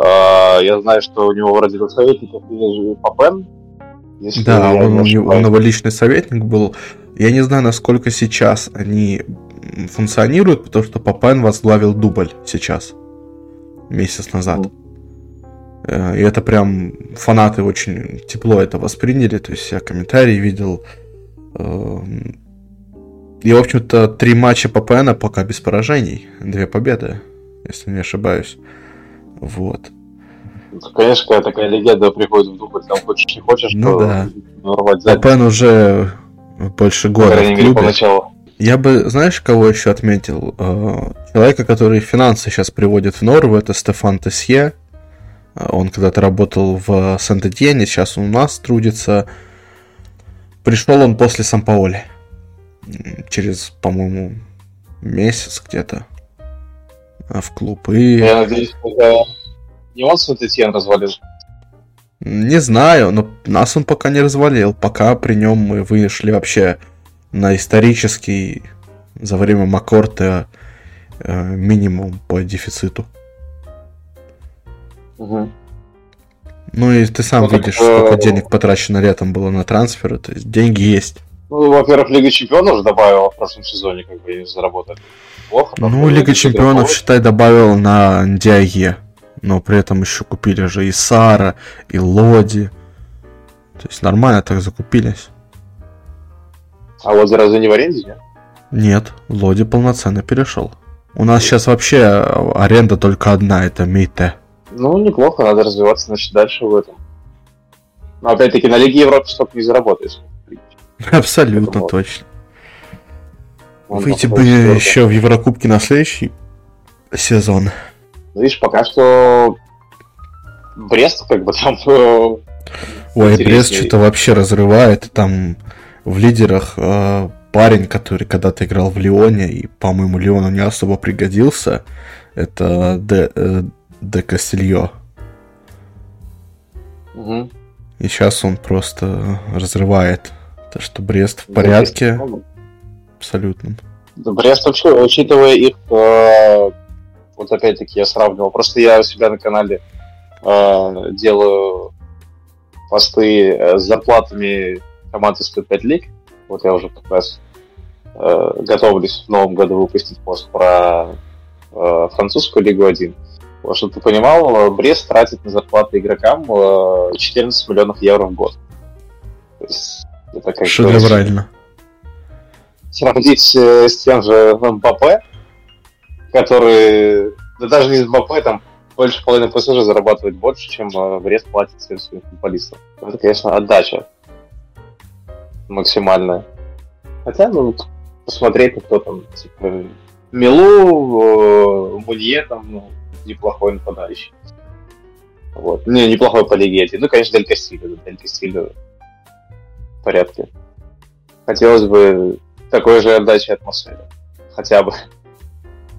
Я знаю, что у него вроде как советников был Папен. Да, он его личный советник был. Я не знаю, насколько сейчас они функционируют, потому что Папен возглавил дубль сейчас, месяц назад. И это прям фанаты очень тепло это восприняли. То есть я комментарии видел. И, в общем-то, 3 матча Папена пока без поражений. 2 победы, если не ошибаюсь. Вот. Конечно, когда такая легенда приходит в дубль, там хочешь не хочешь, то рвать задницу. Папен уже больше года в клубе. Я бы, знаешь, кого еще отметил? Человека, который финансы сейчас приводит в норму, это Стефан Тесье. Он когда-то работал в Сент-Этьене, сейчас он у нас трудится. Пришел он после Сампаоли. Через, по-моему, месяц где-то в клуб. И... Я надеюсь, это не он Сент-Этьен развалил? Не знаю, но нас он пока не развалил. Пока при нем мы вышли вообще на исторический за время Маккорта минимум по дефициту. Угу. Ну и ты сам видишь, сколько денег потрачено летом было на трансферы. То есть деньги есть. Ну, во-первых, Лига Чемпионов уже добавила в прошлом сезоне, как бы, заработали. Плохо. Ну, Лига Чемпионов, считай, добавила на Диае, но при этом еще купили же и Сара, и Лоди. То есть нормально так закупились. А Лоди разве не в аренде, нет? Нет, Лоди полноценно перешел. У нас сейчас вообще аренда только одна, это Мейте. Ну, неплохо, надо развиваться, значит, дальше в этом. Но, опять-таки, на Лиге Европы столько не заработаешь. Абсолютно поэтому... точно. Он выйти бы еще в Еврокубке на следующий сезон. Ну, видишь, пока что Брест как бы там... Ой, Брест что-то вообще разрывает. Там в лидерах парень, который когда-то играл в Леоне, и, по-моему, Леону не особо пригодился, это Де Кастильо. Угу. И сейчас он просто разрывает. Так что Брест в порядке. Абсолютно. Да, Брест вообще, учитывая их... вот опять-таки я сравнивал. Просто я у себя на канале делаю посты с зарплатами команды 105 лиг. Вот я уже как раз готовлюсь в новом году выпустить пост про французскую Лигу 1. Вот, чтобы ты понимал, Брест тратит на зарплаты игрокам 14 миллионов евро в год. То есть... Шедеврально. Сравнить с тем же Мбаппе, который, да даже не с Мбаппе, там больше половины ПСЖ зарабатывает больше, чем Брест платит всем своим футболистам. Это, конечно, отдача максимальная. Хотя, посмотреть, кто там, типа, Милу, Мулье, там, неплохой нападающий. Вот. Не, неплохой по Лиге 1. Конечно, Дель Кастильо. Дель Кастильо в порядке. Хотелось бы такой же отдачи от Марселя. Хотя бы.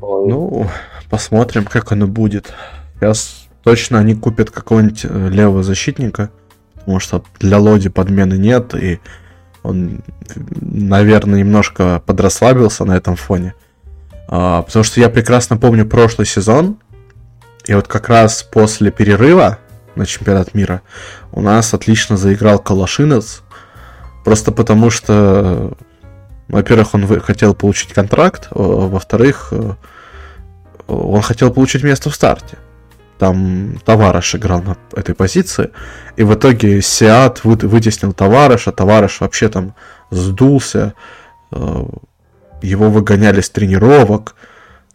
Ну, посмотрим, как оно будет. Сейчас точно они купят какого-нибудь левого защитника, потому что для Лоди подмены нет, и он, наверное, немножко подрасслабился на этом фоне. Потому что я прекрасно помню прошлый сезон, и вот как раз после перерыва на чемпионат мира у нас отлично заиграл Калашинец. Просто потому что, во-первых, он хотел получить контракт, во-вторых, он хотел получить место в старте. там Товарыш играл на этой позиции, и в итоге Сиат вытеснил Товарыша, Товарыш вообще там сдулся, его выгоняли с тренировок,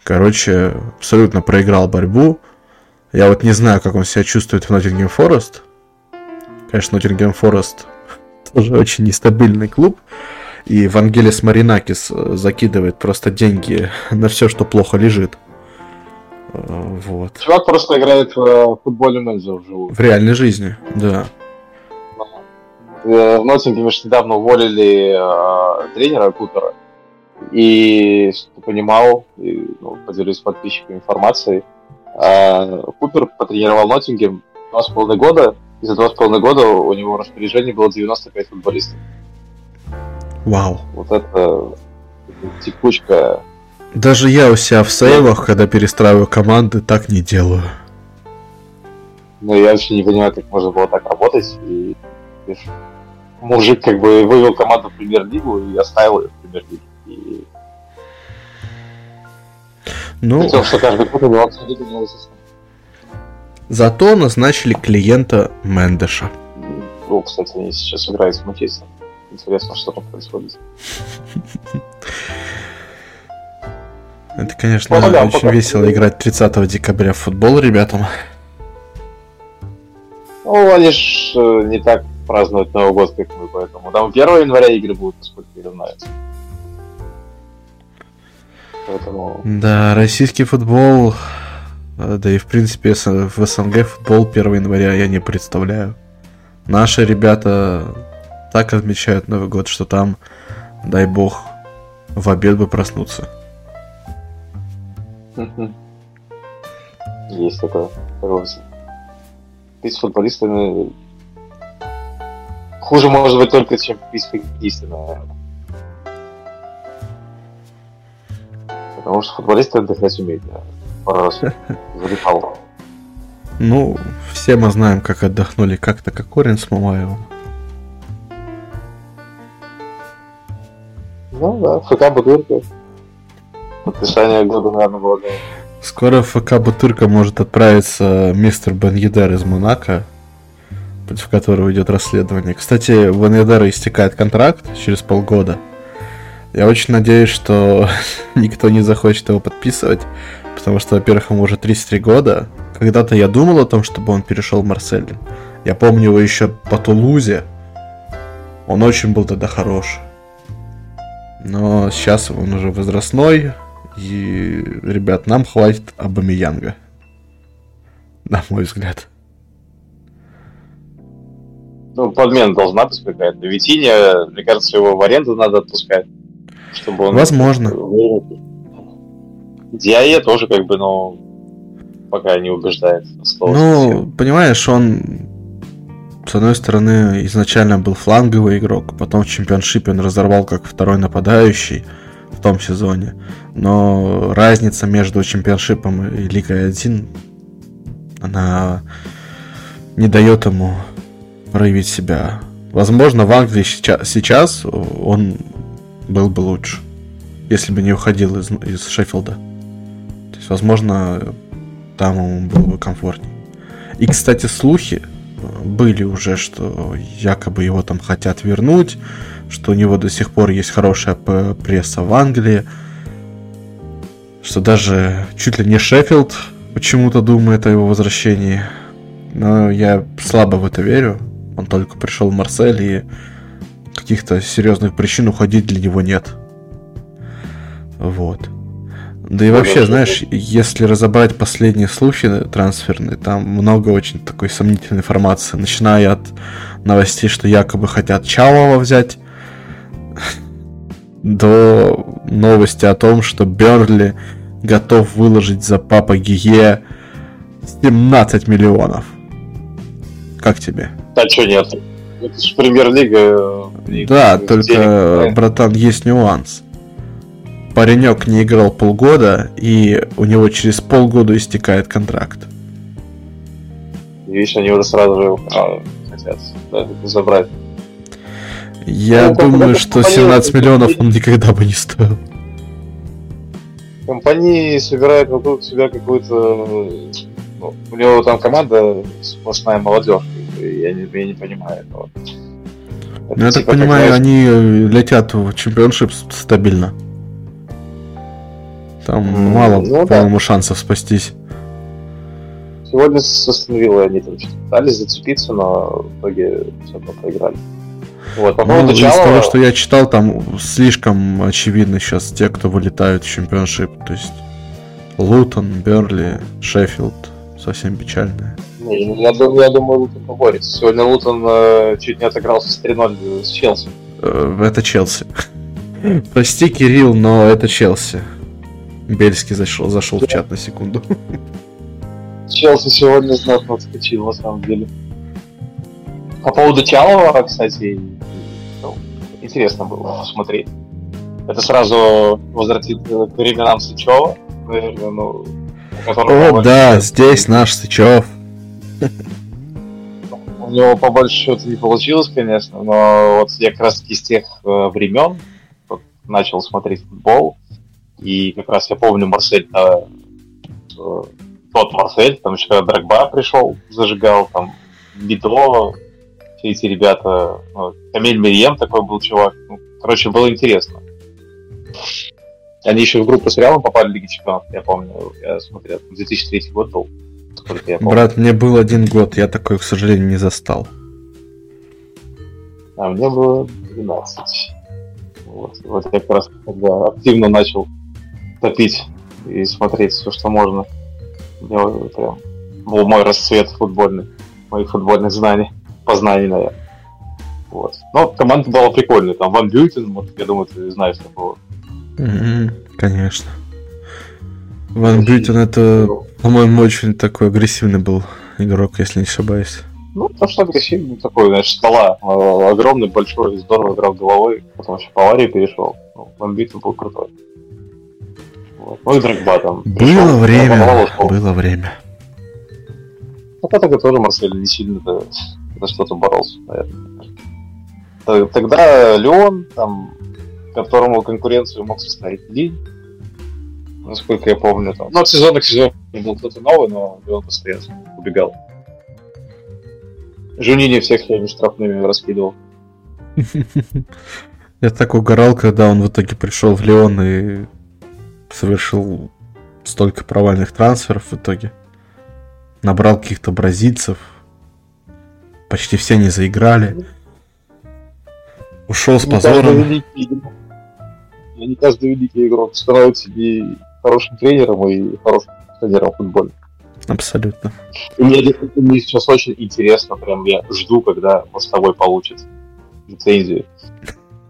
короче, абсолютно проиграл борьбу. Я вот не знаю, как он себя чувствует в Ноттингем Форест. Конечно, Ноттингем Форест тоже очень нестабильный клуб. И Вангелис Маринакис закидывает просто деньги на все, что плохо лежит. Вот. Чувак просто играет в футболе менеджера вживую. В реальной жизни, да. В Ноттингеме недавно уволили тренера Купера. И, что ты понимал, и, ну, поделюсь с подписчиками информацией, Купер потренировал Ноттингем 2,5 года, и за 2,5 года у него в распоряжении было 95 футболистов. Вау. Вот это текучка. Даже я у себя в сейвах, когда перестраиваю команды, так не делаю. Ну, я вообще не понимаю, как можно было так работать. И мужик как бы вывел команду в премьер-лигу и оставил ее в премьер-лигу. И... Ну... Хотел, что каждый год был абсолютно новый состав. Зато назначили клиента Мендеша. Ну, кстати, они сейчас играют с Манчестером. Интересно, что там происходит. Это, конечно, очень весело играть 30 декабря в футбол ребятам. Ну, они ж не так празднуют Новый год, как мы, поэтому там 1 января игры будут, насколько я знаю. Поэтому... Да, российский футбол, да и в принципе в СНГ футбол 1 января я не представляю. Наши ребята так отмечают Новый год, что там, дай бог, в обед бы проснуться. Есть такое, согласен. Пить с футболистами хуже может быть только, чем пить с хоккеистами, наверное. Потому что футболисты отдыхать умеют, я пару раз залипал. Ну, все мы знаем, как отдохнули как-то Кокорин с Мамаевым. Ну да, ФК Бутырка. Подписание года, наверное, было. Скоро в ФК Бутырка может отправиться мистер Бен-Йедар из Монако, против которого идет расследование. Кстати, у Бен-Йедара истекает контракт через полгода. Я очень надеюсь, что никто не захочет его подписывать, потому что, во-первых, ему уже 33 года. Когда-то я думал о том, чтобы он перешел в Марсель. Я помню его еще по Тулузе. Он очень был тогда хорош. Но сейчас он уже возрастной, и, ребят, нам хватит Абамиянга. На мой взгляд. Ну, подмена должна быть какая-то. Витинья, мне кажется, его в аренду надо отпускать. Чтобы он... Возможно. Диае тоже как бы, но пока не убеждает. Ну, понимаешь, он с одной стороны изначально был фланговый игрок, потом в чемпионшипе он разорвал как второй нападающий в том сезоне, но разница между чемпионшипом и Лигой 1 она не дает ему проявить себя. Возможно, в Англии сейчас он был бы лучше, если бы не уходил из Шеффилда. То есть, возможно, там ему было бы комфортнее. И, кстати, слухи были уже, что якобы его там хотят вернуть, что у него до сих пор есть хорошая пресса в Англии, что даже чуть ли не Шеффилд почему-то думает о его возвращении. Но я слабо в это верю. Он только пришел в Марсель, и каких-то серьезных причин уходить для него нет. Вот. Да и вообще, знаешь, если разобрать последние слухи трансферные, там много очень такой сомнительной информации. Начиная от новостей, что якобы хотят Чалова взять, до новости о том, что Бернли готов выложить за Папа Гие 17 миллионов. Как тебе? Да что нет? Это же премьер-лига. Да, только, денег, братан, есть нюанс. Паренек не играл полгода, и у него через полгода истекает контракт. Видишь, они его сразу же хотят забрать. Я думаю, что 17 миллионов он никогда бы не стоил. Компании собирают вокруг себя какую-то у него там команда сплошная молодежь. Я не понимаю этого. Это, ну, я типа, так понимаю, как... они летят в чемпионшип стабильно. Там мало, ну, по-моему, да, шансов спастись. Сегодня с Астон Виллой они там пытались зацепиться, но в итоге все равно проиграли. Вот, по поводу Чалова... Из того, что я читал, там слишком очевидно сейчас те, кто вылетают в чемпионшип. То есть Лутон, Бернли, Шеффилд. Совсем печальная. Я думаю, Лутон поборется. Сегодня Лутон чуть не отыгрался с 3-0 с Челси. Это Челси. Прости, Кирилл, но это Челси. Бельский зашел в чат на секунду. Челси сегодня знатно отскочил, на самом деле. По поводу Чалова, кстати, интересно было посмотреть. Это сразу возвратит к временам Сычева. Наверное, ну... О, да, здесь наш Сычев. У него по большому счету не получилось, конечно, но вот я как раз таки с тех времен вот, начал смотреть футбол, и как раз я помню Марсель, тот Марсель, там еще Дрогба пришел, зажигал, там Бедро, все эти ребята, ну, Камиль Мерьем такой был чувак, ну, короче, было интересно. Они еще в группу с Реалом попали в Лиги Чемпионов, я помню. Я смотрел, 2003 год был. Брат, мне был один год, я такой, к сожалению, не застал. А мне было 12. Вот я как раз когда активно начал топить и смотреть все, что можно. Делаю, прям был мой расцвет футбольный, моих футбольных знаний, познаний, наверное. Вот. Но команда была прикольная, там Ван Бьютен, вот, я думаю, ты знаешь такого. Конечно. Ван Бьютен это, по-моему, очень такой агрессивный был игрок, если не ошибаюсь. Ну, потому что агрессивный такой, знаешь, стола огромный, большой, здорово играл головой, потом еще Баварию перешел. Ну, Ван Бьютен был крутой. Вот. Ну и Дрогба там. Было время, было время. А тогда тоже Марсель не сильно за что-то боролся, наверное. Тогда Леон там, которому конкуренцию мог составить Линь, насколько я помню. Там. Ну, от сезона к сезону был кто-то новый, но он постоянно убегал. Жунини всех своими штрафными раскидывал. Я так угорал, когда он в итоге пришел в Леон и совершил столько провальных трансферов в итоге. Набрал каких-то бразильцев. Почти все не заиграли. Ушел с позором. Не каждый великий игрок становится и хорошим тренером, и хорошим тренером футбола. Абсолютно. И мне сейчас очень интересно, прям я жду, когда он с тобой получит лицензию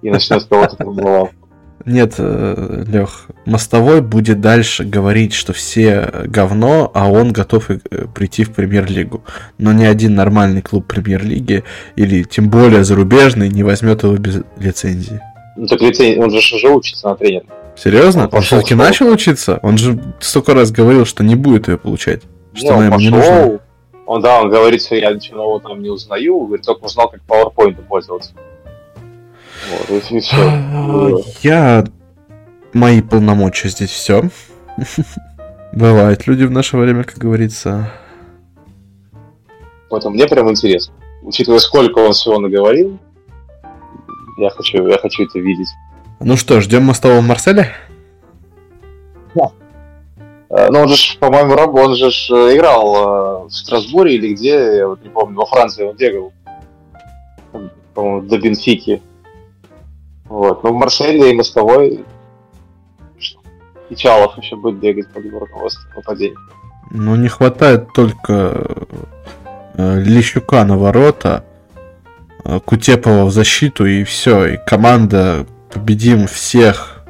и начнет кого-то формировать. Нет, Лех, Мостовой будет дальше говорить, что все говно, а он готов прийти в премьер-лигу. Но ни один нормальный клуб премьер-лиги, или тем более зарубежный, не возьмет его без лицензии. Ну так он же уже учится на тренера. Серьезно? Он все-таки начал учиться? Он же столько раз говорил, что не будет ее получать. Что она ему не нужна. Он говорит, что я ничего нового там не узнаю, говорит, только узнал, как PowerPoint пользоваться. Вот, я... Мои полномочия здесь все. Бывают люди в наше время, как говорится. Поэтому мне прям интересно. Учитывая, сколько он всего наговорил, я хочу это видеть. Ну что, ждем Мостового Марселя? Да. Ну он же, по-моему, играл в Страсбурге или где, я вот не помню, во Франции он бегал. По-моему, до Бенфики. Вот, ну в Марселе и Мостовой и Чалов еще будет бегать под его руководством нападения. Ну не хватает только Лещука на ворота, Кутепова в защиту и все, и команда победим всех,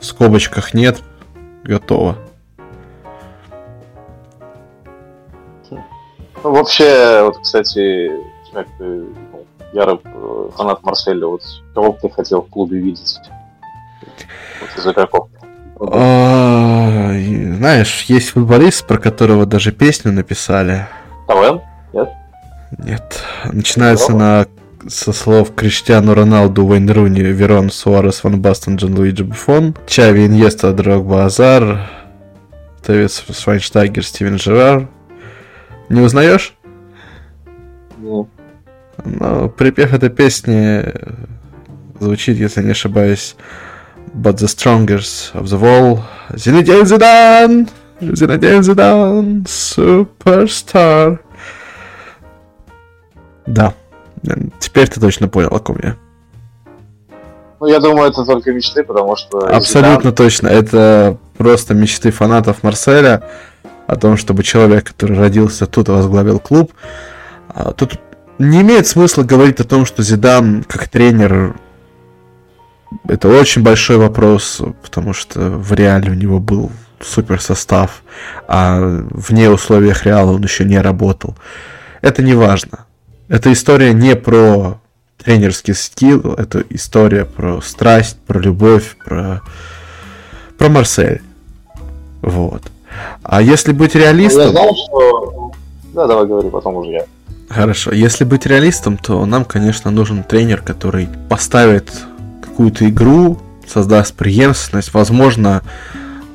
в скобочках нет, готова. Ну вообще, вот кстати, я фанат Марселя, вот кого бы ты хотел в клубе видеть? Вот из игроков. Знаешь, есть футболист, про которого даже песню написали. Тавен? Нет? Нет. Начинается со слов Криштиану Роналду, Вейн Руни, Верон, Суарес, Ван Бастен, Джанлуиджи Буфон, Чави, Иньеста, Дрогба, Азар, Тевец, Швайнштайгер, Стивен Жерар, Не узнаешь? Ну. Но припев этой песни звучит, если не ошибаюсь, But the strongest of the wall. Зинедин Зидан! Зинедин Зидан! Суперстар! Да. Теперь ты точно понял, о ком я. Ну, я думаю, это только мечты, потому что... Абсолютно Зидан... точно. Это просто мечты фанатов Марселя о том, чтобы человек, который родился тут и возглавил клуб. Тут не имеет смысла говорить о том, что Зидан как тренер... Это очень большой вопрос, потому что в Реале у него был супер состав, а вне условиях Реала он еще не работал. Это не важно. Эта история не про тренерский скилл, это история про страсть, про любовь, про Марсель. Вот. А если быть реалистом... Я знал, что... Да, давай говори, потом уже я. Хорошо. Если быть реалистом, то нам, конечно, нужен тренер, который поставит какую-то игру, создаст преемственность, возможно,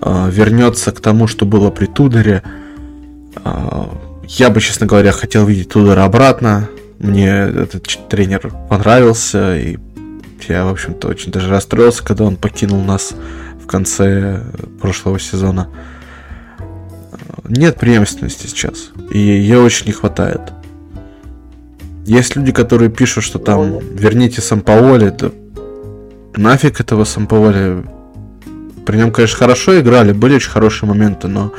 вернется к тому, что было при Тудоре. Я бы, честно говоря, хотел видеть Тудора обратно. Мне этот тренер понравился, и я, в общем-то, очень даже расстроился, когда он покинул нас в конце прошлого сезона. Нет преемственности сейчас, и ее очень не хватает. Есть люди, которые пишут, что там верните Сампаоли, это нафиг этого Сампаоли. При нем, конечно, хорошо играли, были очень хорошие моменты, но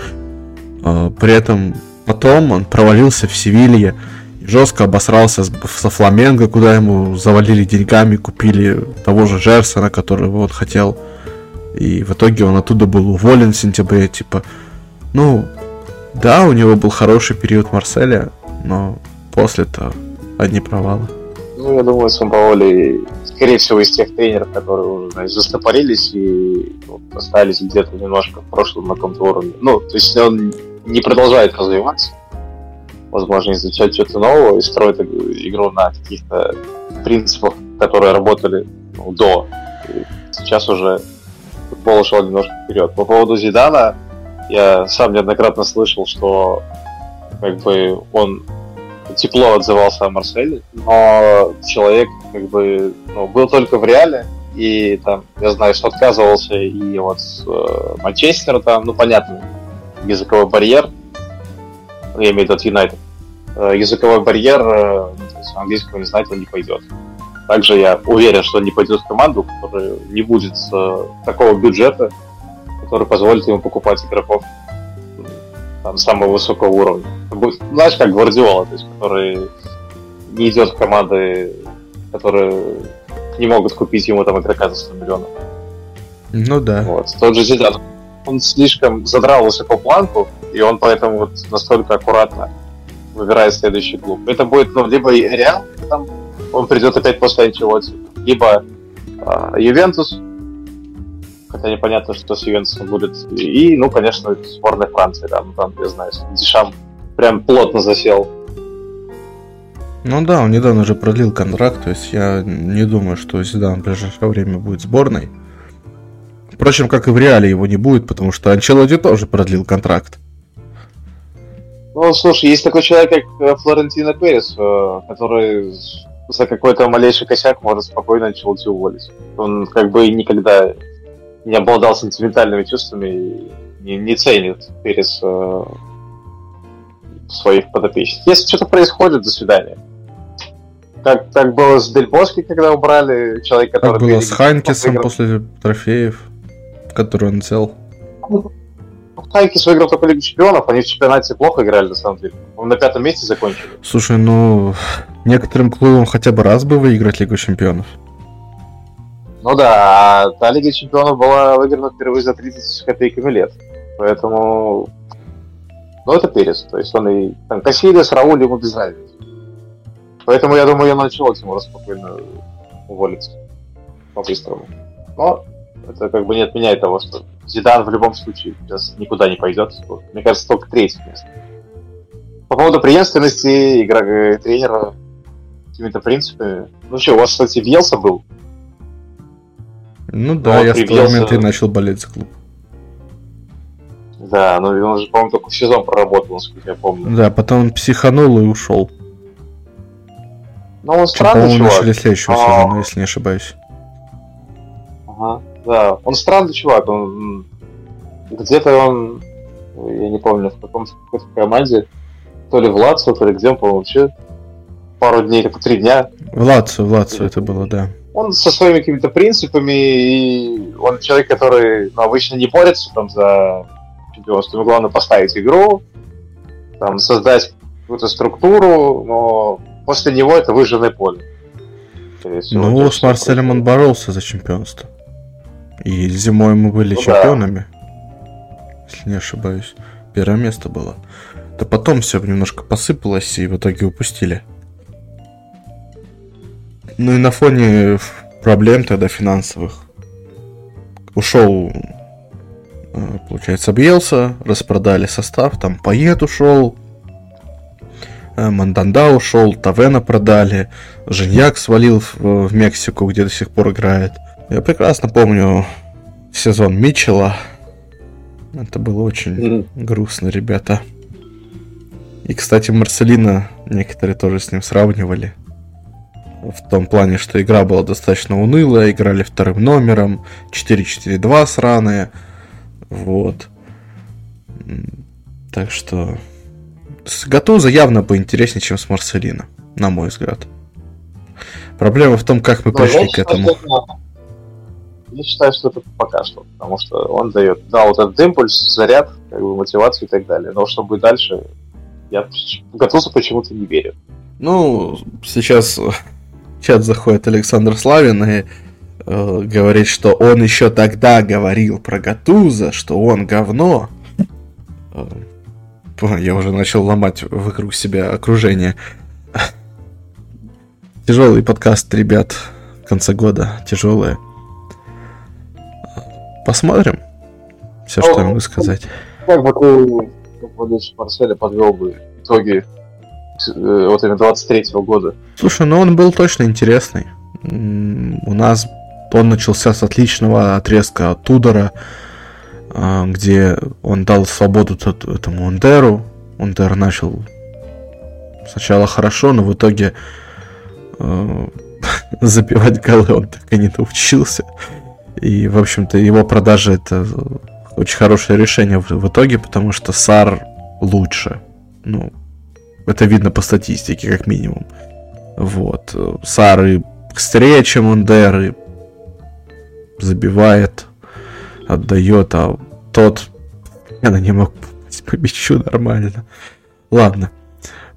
при этом потом он провалился в Севилье, жестко обосрался со Фламенго, куда ему завалили деньгами, купили того же Жерсона, которого он хотел, и в итоге он оттуда был уволен в сентябре, типа. Ну, да, у него был хороший период Марселя, но после-то одни провалы. Ну, я думаю, Сампаоли, скорее всего, из тех тренеров, которые уже, знаешь, застопорились и вот, остались где-то немножко в прошлом на каком-то уровне. Ну, то есть он не продолжает развиваться, возможно, изучать что-то новое и строит игру на каких-то принципах, которые работали до. И сейчас уже футбол ушел немножко вперед. По поводу Зидана, я сам неоднократно слышал, что как бы он... тепло отзывался о Марселе, но человек как бы был только в Реале, и там, я знаю, что отказывался и вот с Манчестера, там, понятно, языковой барьер, я имею в виду от Юнайтед, языковой барьер, то есть английского не знает, он не пойдет. Также я уверен, что он не пойдет в команду, которая не будет такого бюджета, который позволит ему покупать игроков там, самого высокого уровня. Знаешь, как Гвардиола, то есть, который не идет в команды, которые не могут купить ему там игрока за 100 миллионов. Ну да. Вот. Тот же Зидан, он слишком задрал высоко планку, и он поэтому вот настолько аккуратно выбирает следующий клуб. Это будет, либо Реал, там, он придет опять после Анчелотти, либо Ювентус, хотя непонятно, что с Ювентусом будет. И, конечно, сборная Франции, да, там, я знаю, Дешам прям плотно засел. Ну да, он недавно же продлил контракт, то есть я не думаю, что Зидан в ближайшее время будет сборной. Впрочем, как и в Реале его не будет, потому что Анчелотти тоже продлил контракт. Ну, слушай, есть такой человек, как Флорентино Перес, который за какой-то малейший косяк может спокойно Анчелотти уволить. Он как бы никогда... не обладал сентиментальными чувствами и не ценит Перес своих подопечных. Если что-то происходит, до свидания. Так было с Дель Боски, когда убрали человека, который... Так было с Хайнкесом после трофеев, которые он взял. Хайнкес выиграл только Лигу Чемпионов, они в чемпионате плохо играли, на самом деле. Он на 5-м месте закончили. Слушай, некоторым клубам хотя бы раз бы выиграть Лигу Чемпионов. Ну да, та Лига Чемпионов была выиграна впервые за 30 копейками лет. Поэтому... это Перес. То есть он и... Там Кассидес, Рауль, ему без разницы. Поэтому, я думаю, я начал ему спокойно уволиться. По-быстрому. Но это как бы не отменяет того, что Зидан в любом случае сейчас никуда не пойдет. Мне кажется, только третье место. По поводу преемственности игрока, тренера, какими-то принципами... у вас, кстати, Бьелса был? Ну да, я в тот момент и начал болеть за клуб. Да, но он же, по-моему, только сезон проработал, насколько я помню. Да, потом он психанул и ушел. Ну, он странный чувак. Начали следующего сезона, если не ошибаюсь. Ага, да. Он странный чувак. Он где-то он, я не помню, в каком-то команде, то ли в Лацио, то ли где он, по-моему, вообще пару дней, как 3 дня. В Лацио это было, да. Он со своими какими-то принципами, и он человек, который обычно не борется там за чемпионство. Ему главное поставить игру, там, создать какую-то структуру, но после него это выжженное поле. Ну, с Марселем он боролся за чемпионство. И зимой мы были чемпионами, да. Если не ошибаюсь. 1 место было. Да потом все немножко посыпалось, и в итоге упустили. Ну и на фоне проблем тогда финансовых. Ушел, получается, объелся, распродали состав, там Пайет ушел, Манданда ушел, Тавена продали, Женьяк свалил в Мексику, где до сих пор играет. Я прекрасно помню сезон Митчелла. Это было очень грустно, ребята. И, кстати, Марселино некоторые тоже с ним сравнивали. В том плане, что игра была достаточно унылая, играли вторым номером, 4-4-2 сраные. Вот. Так что с Гатуза явно поинтереснее, чем с Марселино, на мой взгляд. Проблема в том, как мы пришли к этому. Я считаю, что это пока что, потому что он дает, да, вот этот импульс, заряд, как бы мотивацию и так далее. Но что будет дальше, я в Гатузу почему-то не верю. Ну, сейчас в чат заходит Александр Славин и говорит, что он еще тогда говорил про Гатуза, что он говно. Я уже начал ломать вокруг себя окружение. Тяжелый подкаст, ребят, в конце года. Тяжелые. Посмотрим все, что я могу сказать. Как бы ты, владельца Марселя, подвел бы итоги вот именно 23-го года? Слушай, ну он был точно интересный. У нас он начался с отличного отрезка от Тудора, где он дал свободу этому Ундеру. Ундер начал сначала хорошо, но в итоге забивать голы он так и не научился. И, в общем-то, его продажа — это очень хорошее решение в итоге, потому что Сар лучше. Ну, это видно по статистике, как минимум. Вот. Сар и быстрее, чем Ундер, и забивает, отдает, а тот... Я на не мог по мячу нормально. Ладно.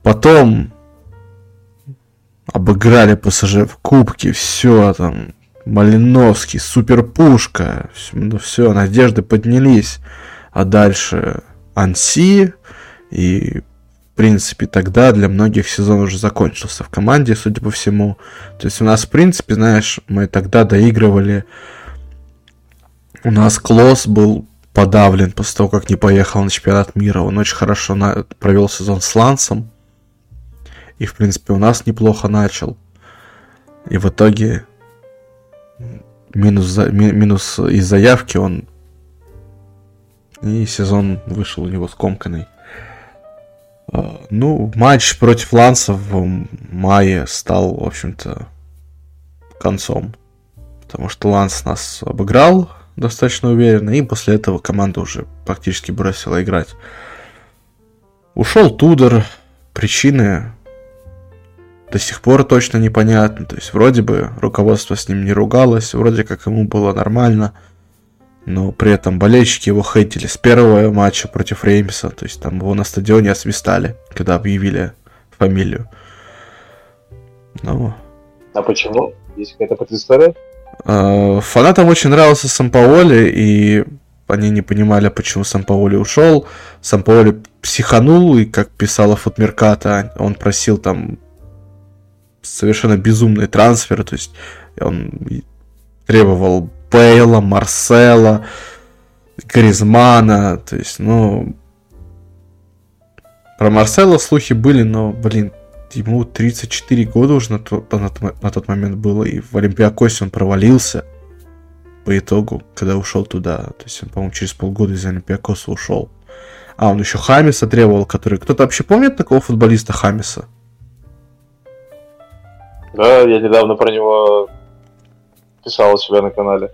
Потом обыграли ПСЖ в кубке, все там... Малиновский, суперпушка, ну все, надежды поднялись. А дальше Анси, и в принципе тогда для многих сезон уже закончился в команде, судя по всему. То есть у нас в принципе, знаешь, мы тогда доигрывали, у нас Клос был подавлен после того, как не поехал на чемпионат мира. Он очень хорошо провел сезон с Лансом, и в принципе у нас неплохо начал. И в итоге... Минус из заявки он. И сезон вышел у него скомканный. Ну, матч против Ланса в мае стал, в общем-то, концом. Потому что Ланс нас обыграл достаточно уверенно, и после этого команда уже практически бросила играть. Ушел Тудор. Причины до сих пор точно непонятно. То есть вроде бы руководство с ним не ругалось, вроде как ему было нормально, но при этом болельщики его хейтили с первого матча против Реймса. То есть там его на стадионе освистали, когда объявили фамилию. Ну. А почему? Есть какая-то предыстория? Фанатам очень нравился Сампаоли, и они не понимали, почему Сампаоли ушел. Сампаоли психанул, и, как писала Футмерката, он просил там совершенно безумные трансферы, то есть он требовал Бейла, Марсела, Гризмана, то есть, ну... Про Марсела слухи были, но, блин, ему 34 года уже на тот момент было, и в Олимпиакосе он провалился. по итогу, когда ушел туда. То есть он, по-моему, через полгода из Олимпиакоса ушел. А, он еще Хамиса требовал, который... Кто-то вообще помнит такого футболиста Хамиса? Да, я недавно про него писал у себя на канале.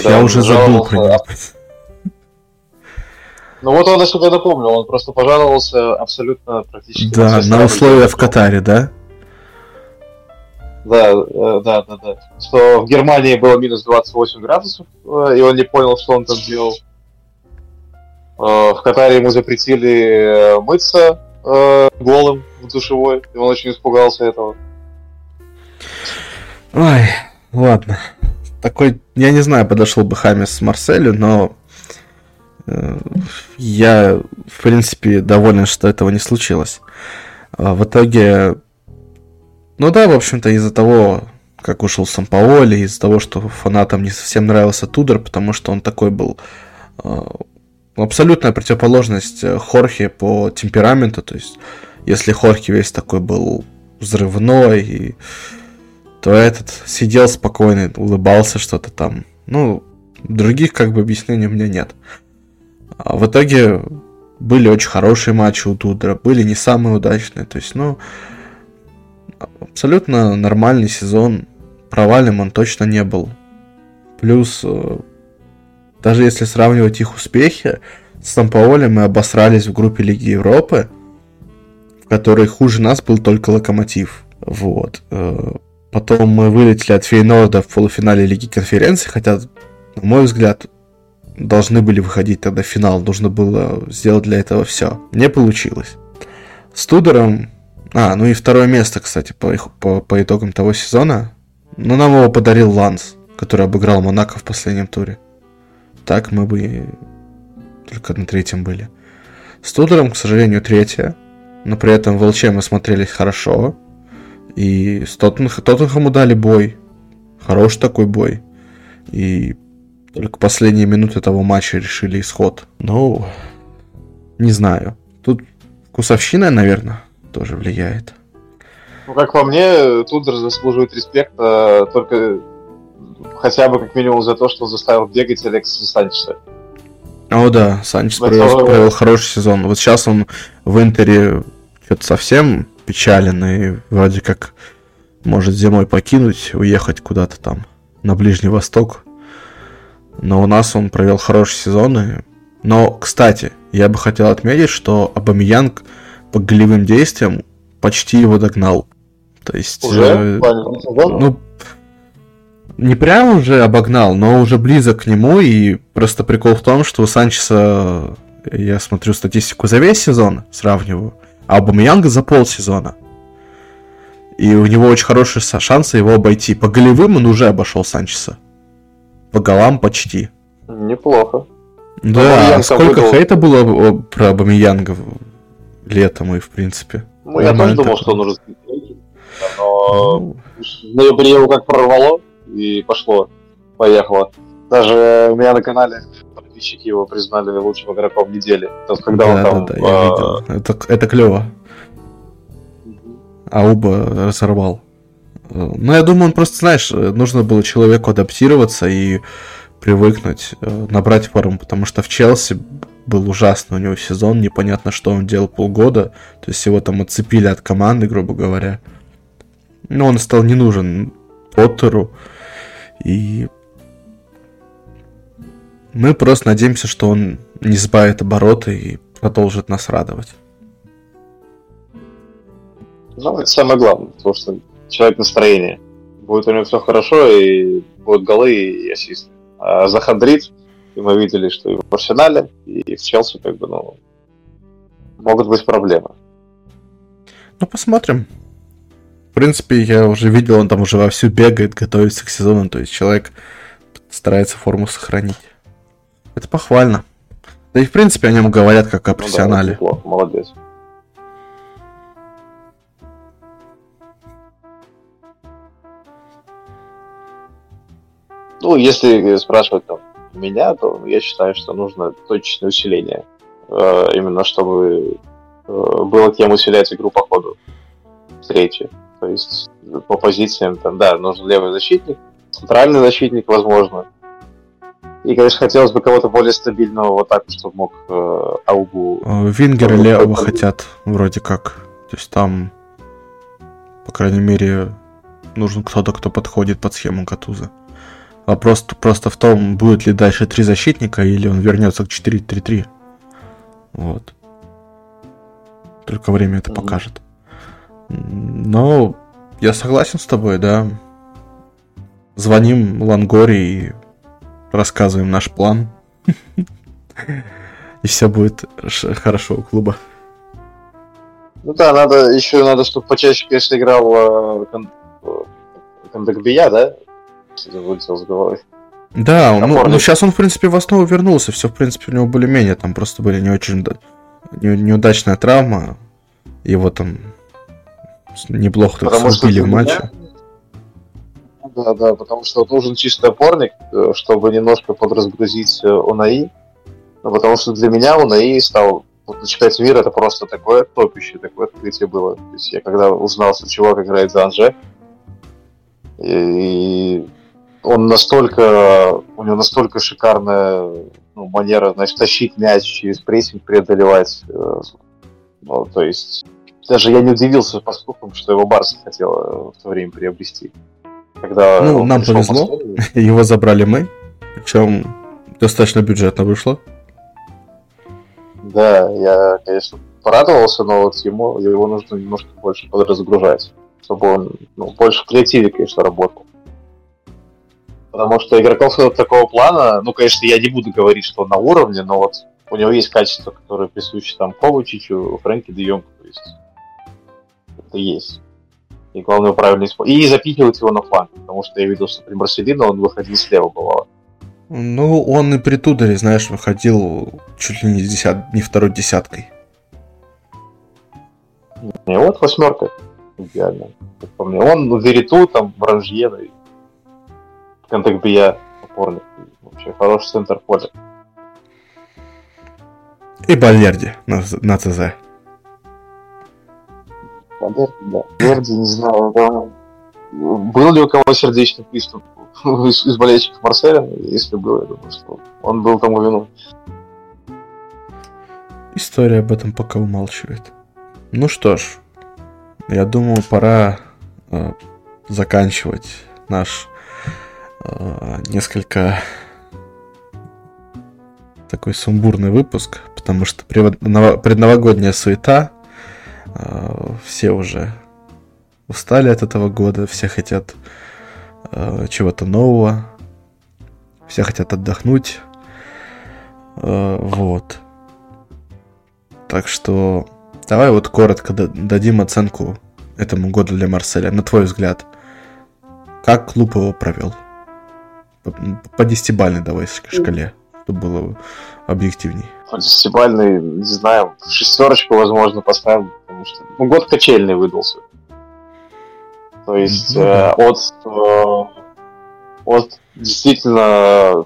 Я уже забыл про него. Ну вот он, насколько я напомню, он просто пожаловался абсолютно практически... Да, на условия в Катаре, да? Да. Что в Германии было минус 28 градусов, и он не понял, что он там делал. В Катаре ему запретили мыться голым в душевой, и он очень испугался этого. Ой, ладно. Такой, я не знаю, подошел бы Хамис с Марселю, но я, в принципе, доволен, что этого не случилось. В итоге, ну да, в общем-то, из-за того, как ушел Сампаоли, из-за того, что фанатам не совсем нравился Тудор, потому что он такой был... Абсолютная противоположность Хорхе по темпераменту. То есть, если Хорхе весь такой был взрывной, то этот сидел спокойно, улыбался что-то там. Ну, других как бы объяснений у меня нет. А в итоге были очень хорошие матчи у Тудора, были не самые удачные. То есть, ну, абсолютно нормальный сезон. Провальным он точно не был. Плюс... Даже если сравнивать их успехи, с Сампаоли мы обосрались в группе Лиги Европы, в которой хуже нас был только Локомотив. Вот. Потом мы вылетели от Фейнорда в полуфинале Лиги Конференции, хотя, на мой взгляд, должны были выходить тогда в финал, нужно было сделать для этого все. Не получилось. С Тудором... ну и второе место, кстати, по итогам того сезона. Но нам его подарил Ланс, который обыграл Монако в последнем туре. Так мы бы только на третьем были. С Тудором, к сожалению, третье. Но при этом в ЛЧ мы смотрелись хорошо. И с Тоттенхэму дали бой. Хороший такой бой. И только последние минуты того матча решили исход. Ну, не знаю. Тут вкусовщина, наверное, тоже влияет. Ну, как по мне, Тудор заслуживает респекта только... Хотя бы, как минимум, за то, что он заставил бегать Алекса Санчеса. О, да, Санчес провел хороший сезон. Вот сейчас он в Интере что-то совсем печален и вроде как может зимой покинуть, уехать куда-то там на Ближний Восток. Но у нас он провел хороший сезон. Но, кстати, я бы хотел отметить, что Абамиянг по голевым действиям почти его догнал. То есть... Уже? Ну, не прям уже обогнал, но уже близок к нему, и просто прикол в том, что у Санчеса, я смотрю статистику за весь сезон, сравниваю, а у Абамиянга за полсезона. И у него очень хорошие шансы его обойти. По голевым он уже обошел Санчеса. По голам почти. Неплохо. Да, а сколько хейта было про Абамиянга летом и в принципе. Ну, я тоже думал, что он уже... Но в ноябре его как прорвало. И пошло, поехало. Даже у меня на канале подписчики его признали лучшим игроком недели. Когда он там... Да, я видел. Это клево. Ауба разорвал. Ну, я думаю, он просто, знаешь, нужно было человеку адаптироваться и привыкнуть, набрать форму, потому что в Челси был ужасный у него сезон, непонятно, что он делал полгода, то есть его там отцепили от команды, грубо говоря. Но он стал не нужен Поттеру, и мы просто надеемся, что он не сбавит обороты и продолжит нас радовать. Ну, это самое главное, потому что человек настроение. Будет у него все хорошо, и будут голы, и ассисты. А захандрит, и мы видели, что и в Арсенале, и в Челси, как бы, ну, могут быть проблемы. Ну, посмотрим. В принципе, я уже видел, он там уже вовсю бегает, готовится к сезону, то есть человек старается форму сохранить. Это похвально. Да и в принципе о нем говорят как о профессионале. Да, плохо, молодец. Ну, если спрашивать там меня, то я считаю, что нужно точечное усиление. Именно чтобы было кем усилять игру по ходу встречи. То есть по позициям там, да, нужен левый защитник, центральный защитник, возможно, И, конечно, хотелось бы кого-то более стабильного, вот так, чтобы мог Аугу... Вингеры левого хотят, вроде как. То есть там, по крайней мере, нужен кто-то, кто подходит под схему Гатуза. Вопрос просто в том, будет ли дальше 3 защитника, или он вернется к 4-3-3. Вот. Только время это покажет. Но я согласен с тобой, да. Звоним Лангории и рассказываем наш план. И все будет хорошо у клуба. Ну да, надо еще чтобы почаще, конечно, играл Кондагбия, да? Что-то вылетел с головой. Да, ну сейчас он, в принципе, в основу вернулся. Все, в принципе, у него более-менее. Там просто были не очень... неудачная травма. Его там неплохо так сбили в матче. Да, потому что нужен чистый опорник, чтобы немножко подразгрузить Унаи. Потому что для меня Унаи стал... Вот на чемпионате мира это просто такое топище, такое открытие было. То есть я когда узнал, что чувак играет за Анже, и он настолько... У него настолько шикарная манера, тащить мяч через прессинг, преодолевать. То есть даже я не удивился поступком, что его Барса хотела в то время приобрести. Когда нам повезло, его забрали мы, причем достаточно бюджетно вышло. Да, я, конечно, порадовался, но вот его нужно немножко больше подразгружать, чтобы он больше в креативе, конечно, работал. Потому что игроков такого плана, конечно, я не буду говорить, что он на уровне, но вот у него есть качества, которые присущи там Ковачичу, Фрэнки де Йонгу, то есть это есть. И главное, правильно использовать. И запихивать его на фланг, потому что я видел, что при Марселино он выходил слева, бывало. Он и при Тудоре, выходил чуть ли не, не второй десяткой. Не, вот восьмерка. Идеально. Как по мне. Он Вериту, там, Бранжье, Контакбия, опорник. Вообще хороший центр поля. И Балерди на ЦЗ. Балерди, не знаю, был ли у кого сердечный приступ из болельщиков Марселя, если был, я думаю, что он был тому вину. История об этом пока умалчивает. Ну что ж, я думаю, пора заканчивать наш несколько такой сумбурный выпуск, потому что предновогодняя суета. Все уже устали от этого года, все хотят чего-то нового, все хотят отдохнуть. Вот. Так что давай вот коротко дадим оценку этому году для Марселя. На твой взгляд, как клуб его провел? По 10-бальной давай шкале, чтобы было объективней. По 10-бальной, не знаю, шестерочку, возможно, поставим. Потому что год качельный выдался. То есть от действительно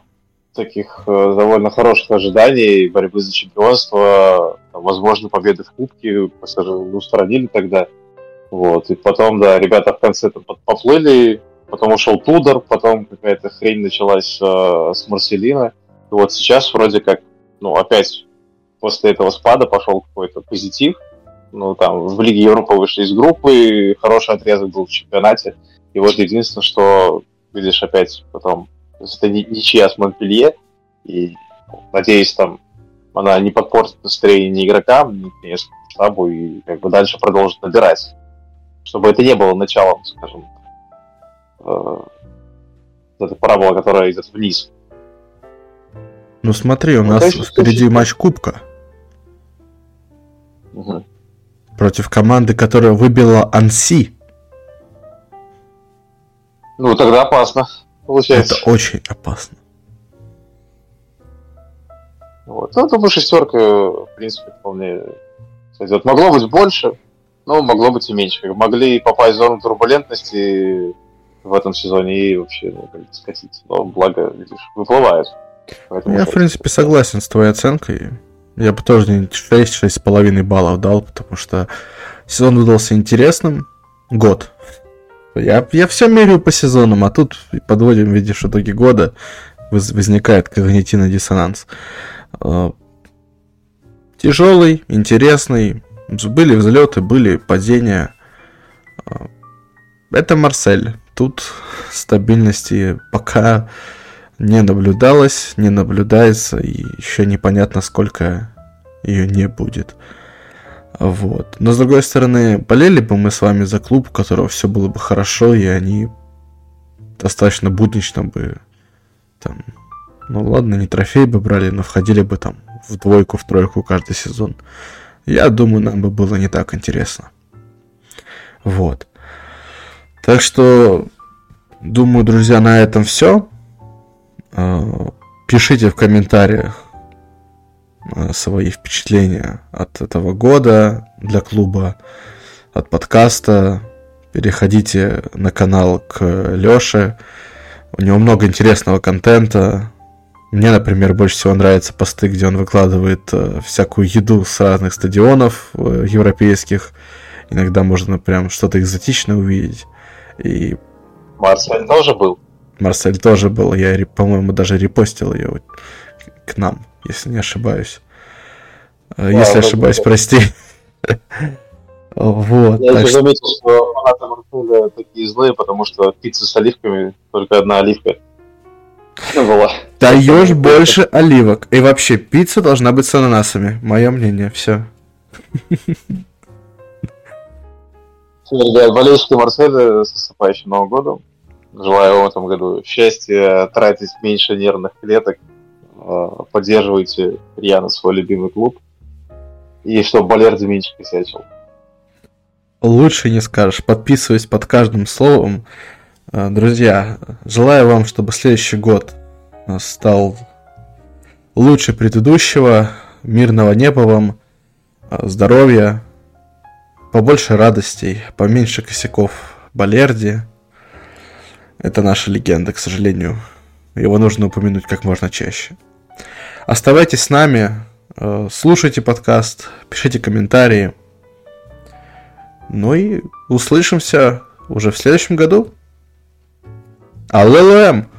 таких довольно хороших ожиданий борьбы за чемпионство, возможно, победы в Кубке ПСЖ устранили тогда. Вот. И потом, да, ребята в конце там поплыли, потом ушел Тудор, потом какая-то хрень началась с Марселино. И вот сейчас вроде как, опять после этого спада пошел какой-то позитив. Там в Лиге Европы вышли из группы, хороший отрезок был в чемпионате. И вот единственное, что видишь опять потом, это ничья с Монпелье. И, надеюсь, там она не подпортит настроение ни игрокам, ни, конечно, штабу, и как бы дальше продолжит набирать. Чтобы это не было началом, скажем, этой параболы, которая идет вниз. Смотри, у нас впереди матч Кубка. Угу. Против команды, которая выбила Анси. Тогда опасно, получается. Это очень опасно. Вот. Думаю, шестерка, в принципе, вполне сойдет. Могло быть больше, но могло быть и меньше. Могли попасть в зону турбулентности в этом сезоне и вообще скатиться. Но благо, видишь, выплывают. Поэтому я, в принципе, согласен с твоей оценкой. Я бы тоже 6-6,5 баллов дал, потому что сезон выдался интересным. Год. Я все меряю по сезонам, а тут подводим, видишь, итоги года. возникает когнитивный диссонанс. Тяжелый, интересный. Были взлеты, были падения. Это Марсель. Тут стабильности пока не наблюдалось, не наблюдается, и еще непонятно, сколько ее не будет. Вот. Но с другой стороны, болели бы мы с вами за клуб, у которого все было бы хорошо, и они достаточно буднично бы там, ну ладно, не трофей бы брали, но входили бы там в двойку, в тройку каждый сезон. Я думаю, нам бы было не так интересно. Вот. Так что, думаю, друзья, на этом все. Пишите в комментариях свои впечатления от этого года для клуба, от подкаста. Переходите на канал к Лёше. У него много интересного контента. Мне, например, больше всего нравятся посты, где он выкладывает всякую еду с разных стадионов европейских. Иногда можно прям что-то экзотичное увидеть. И... Марсель тоже был? Марсель тоже был. Я, по-моему, даже репостил ее к нам, если не ошибаюсь. Да, если ошибаюсь, был. Прости. Вот. Я еще заметил, что фанаты Марселя такие злые, потому что пицца с оливками, только одна оливка была. Даешь больше оливок. И вообще, пицца должна быть с ананасами. Мое мнение, все. Ребят, болельщики Марселя, с наступающим Новым годом. Желаю вам в этом году счастья, тратить меньше нервных клеток, поддерживайте рьяно свой любимый клуб. И чтобы Балерди меньше косячил. Лучше не скажешь, подписываюсь под каждым словом. Друзья, желаю вам, чтобы следующий год стал лучше предыдущего. Мирного неба вам, здоровья, побольше радостей, поменьше косяков Балерди. Это наша легенда, к сожалению. Его нужно упомянуть как можно чаще. Оставайтесь с нами, слушайте подкаст, пишите комментарии. Ну и услышимся уже в следующем году. Аллилуйя!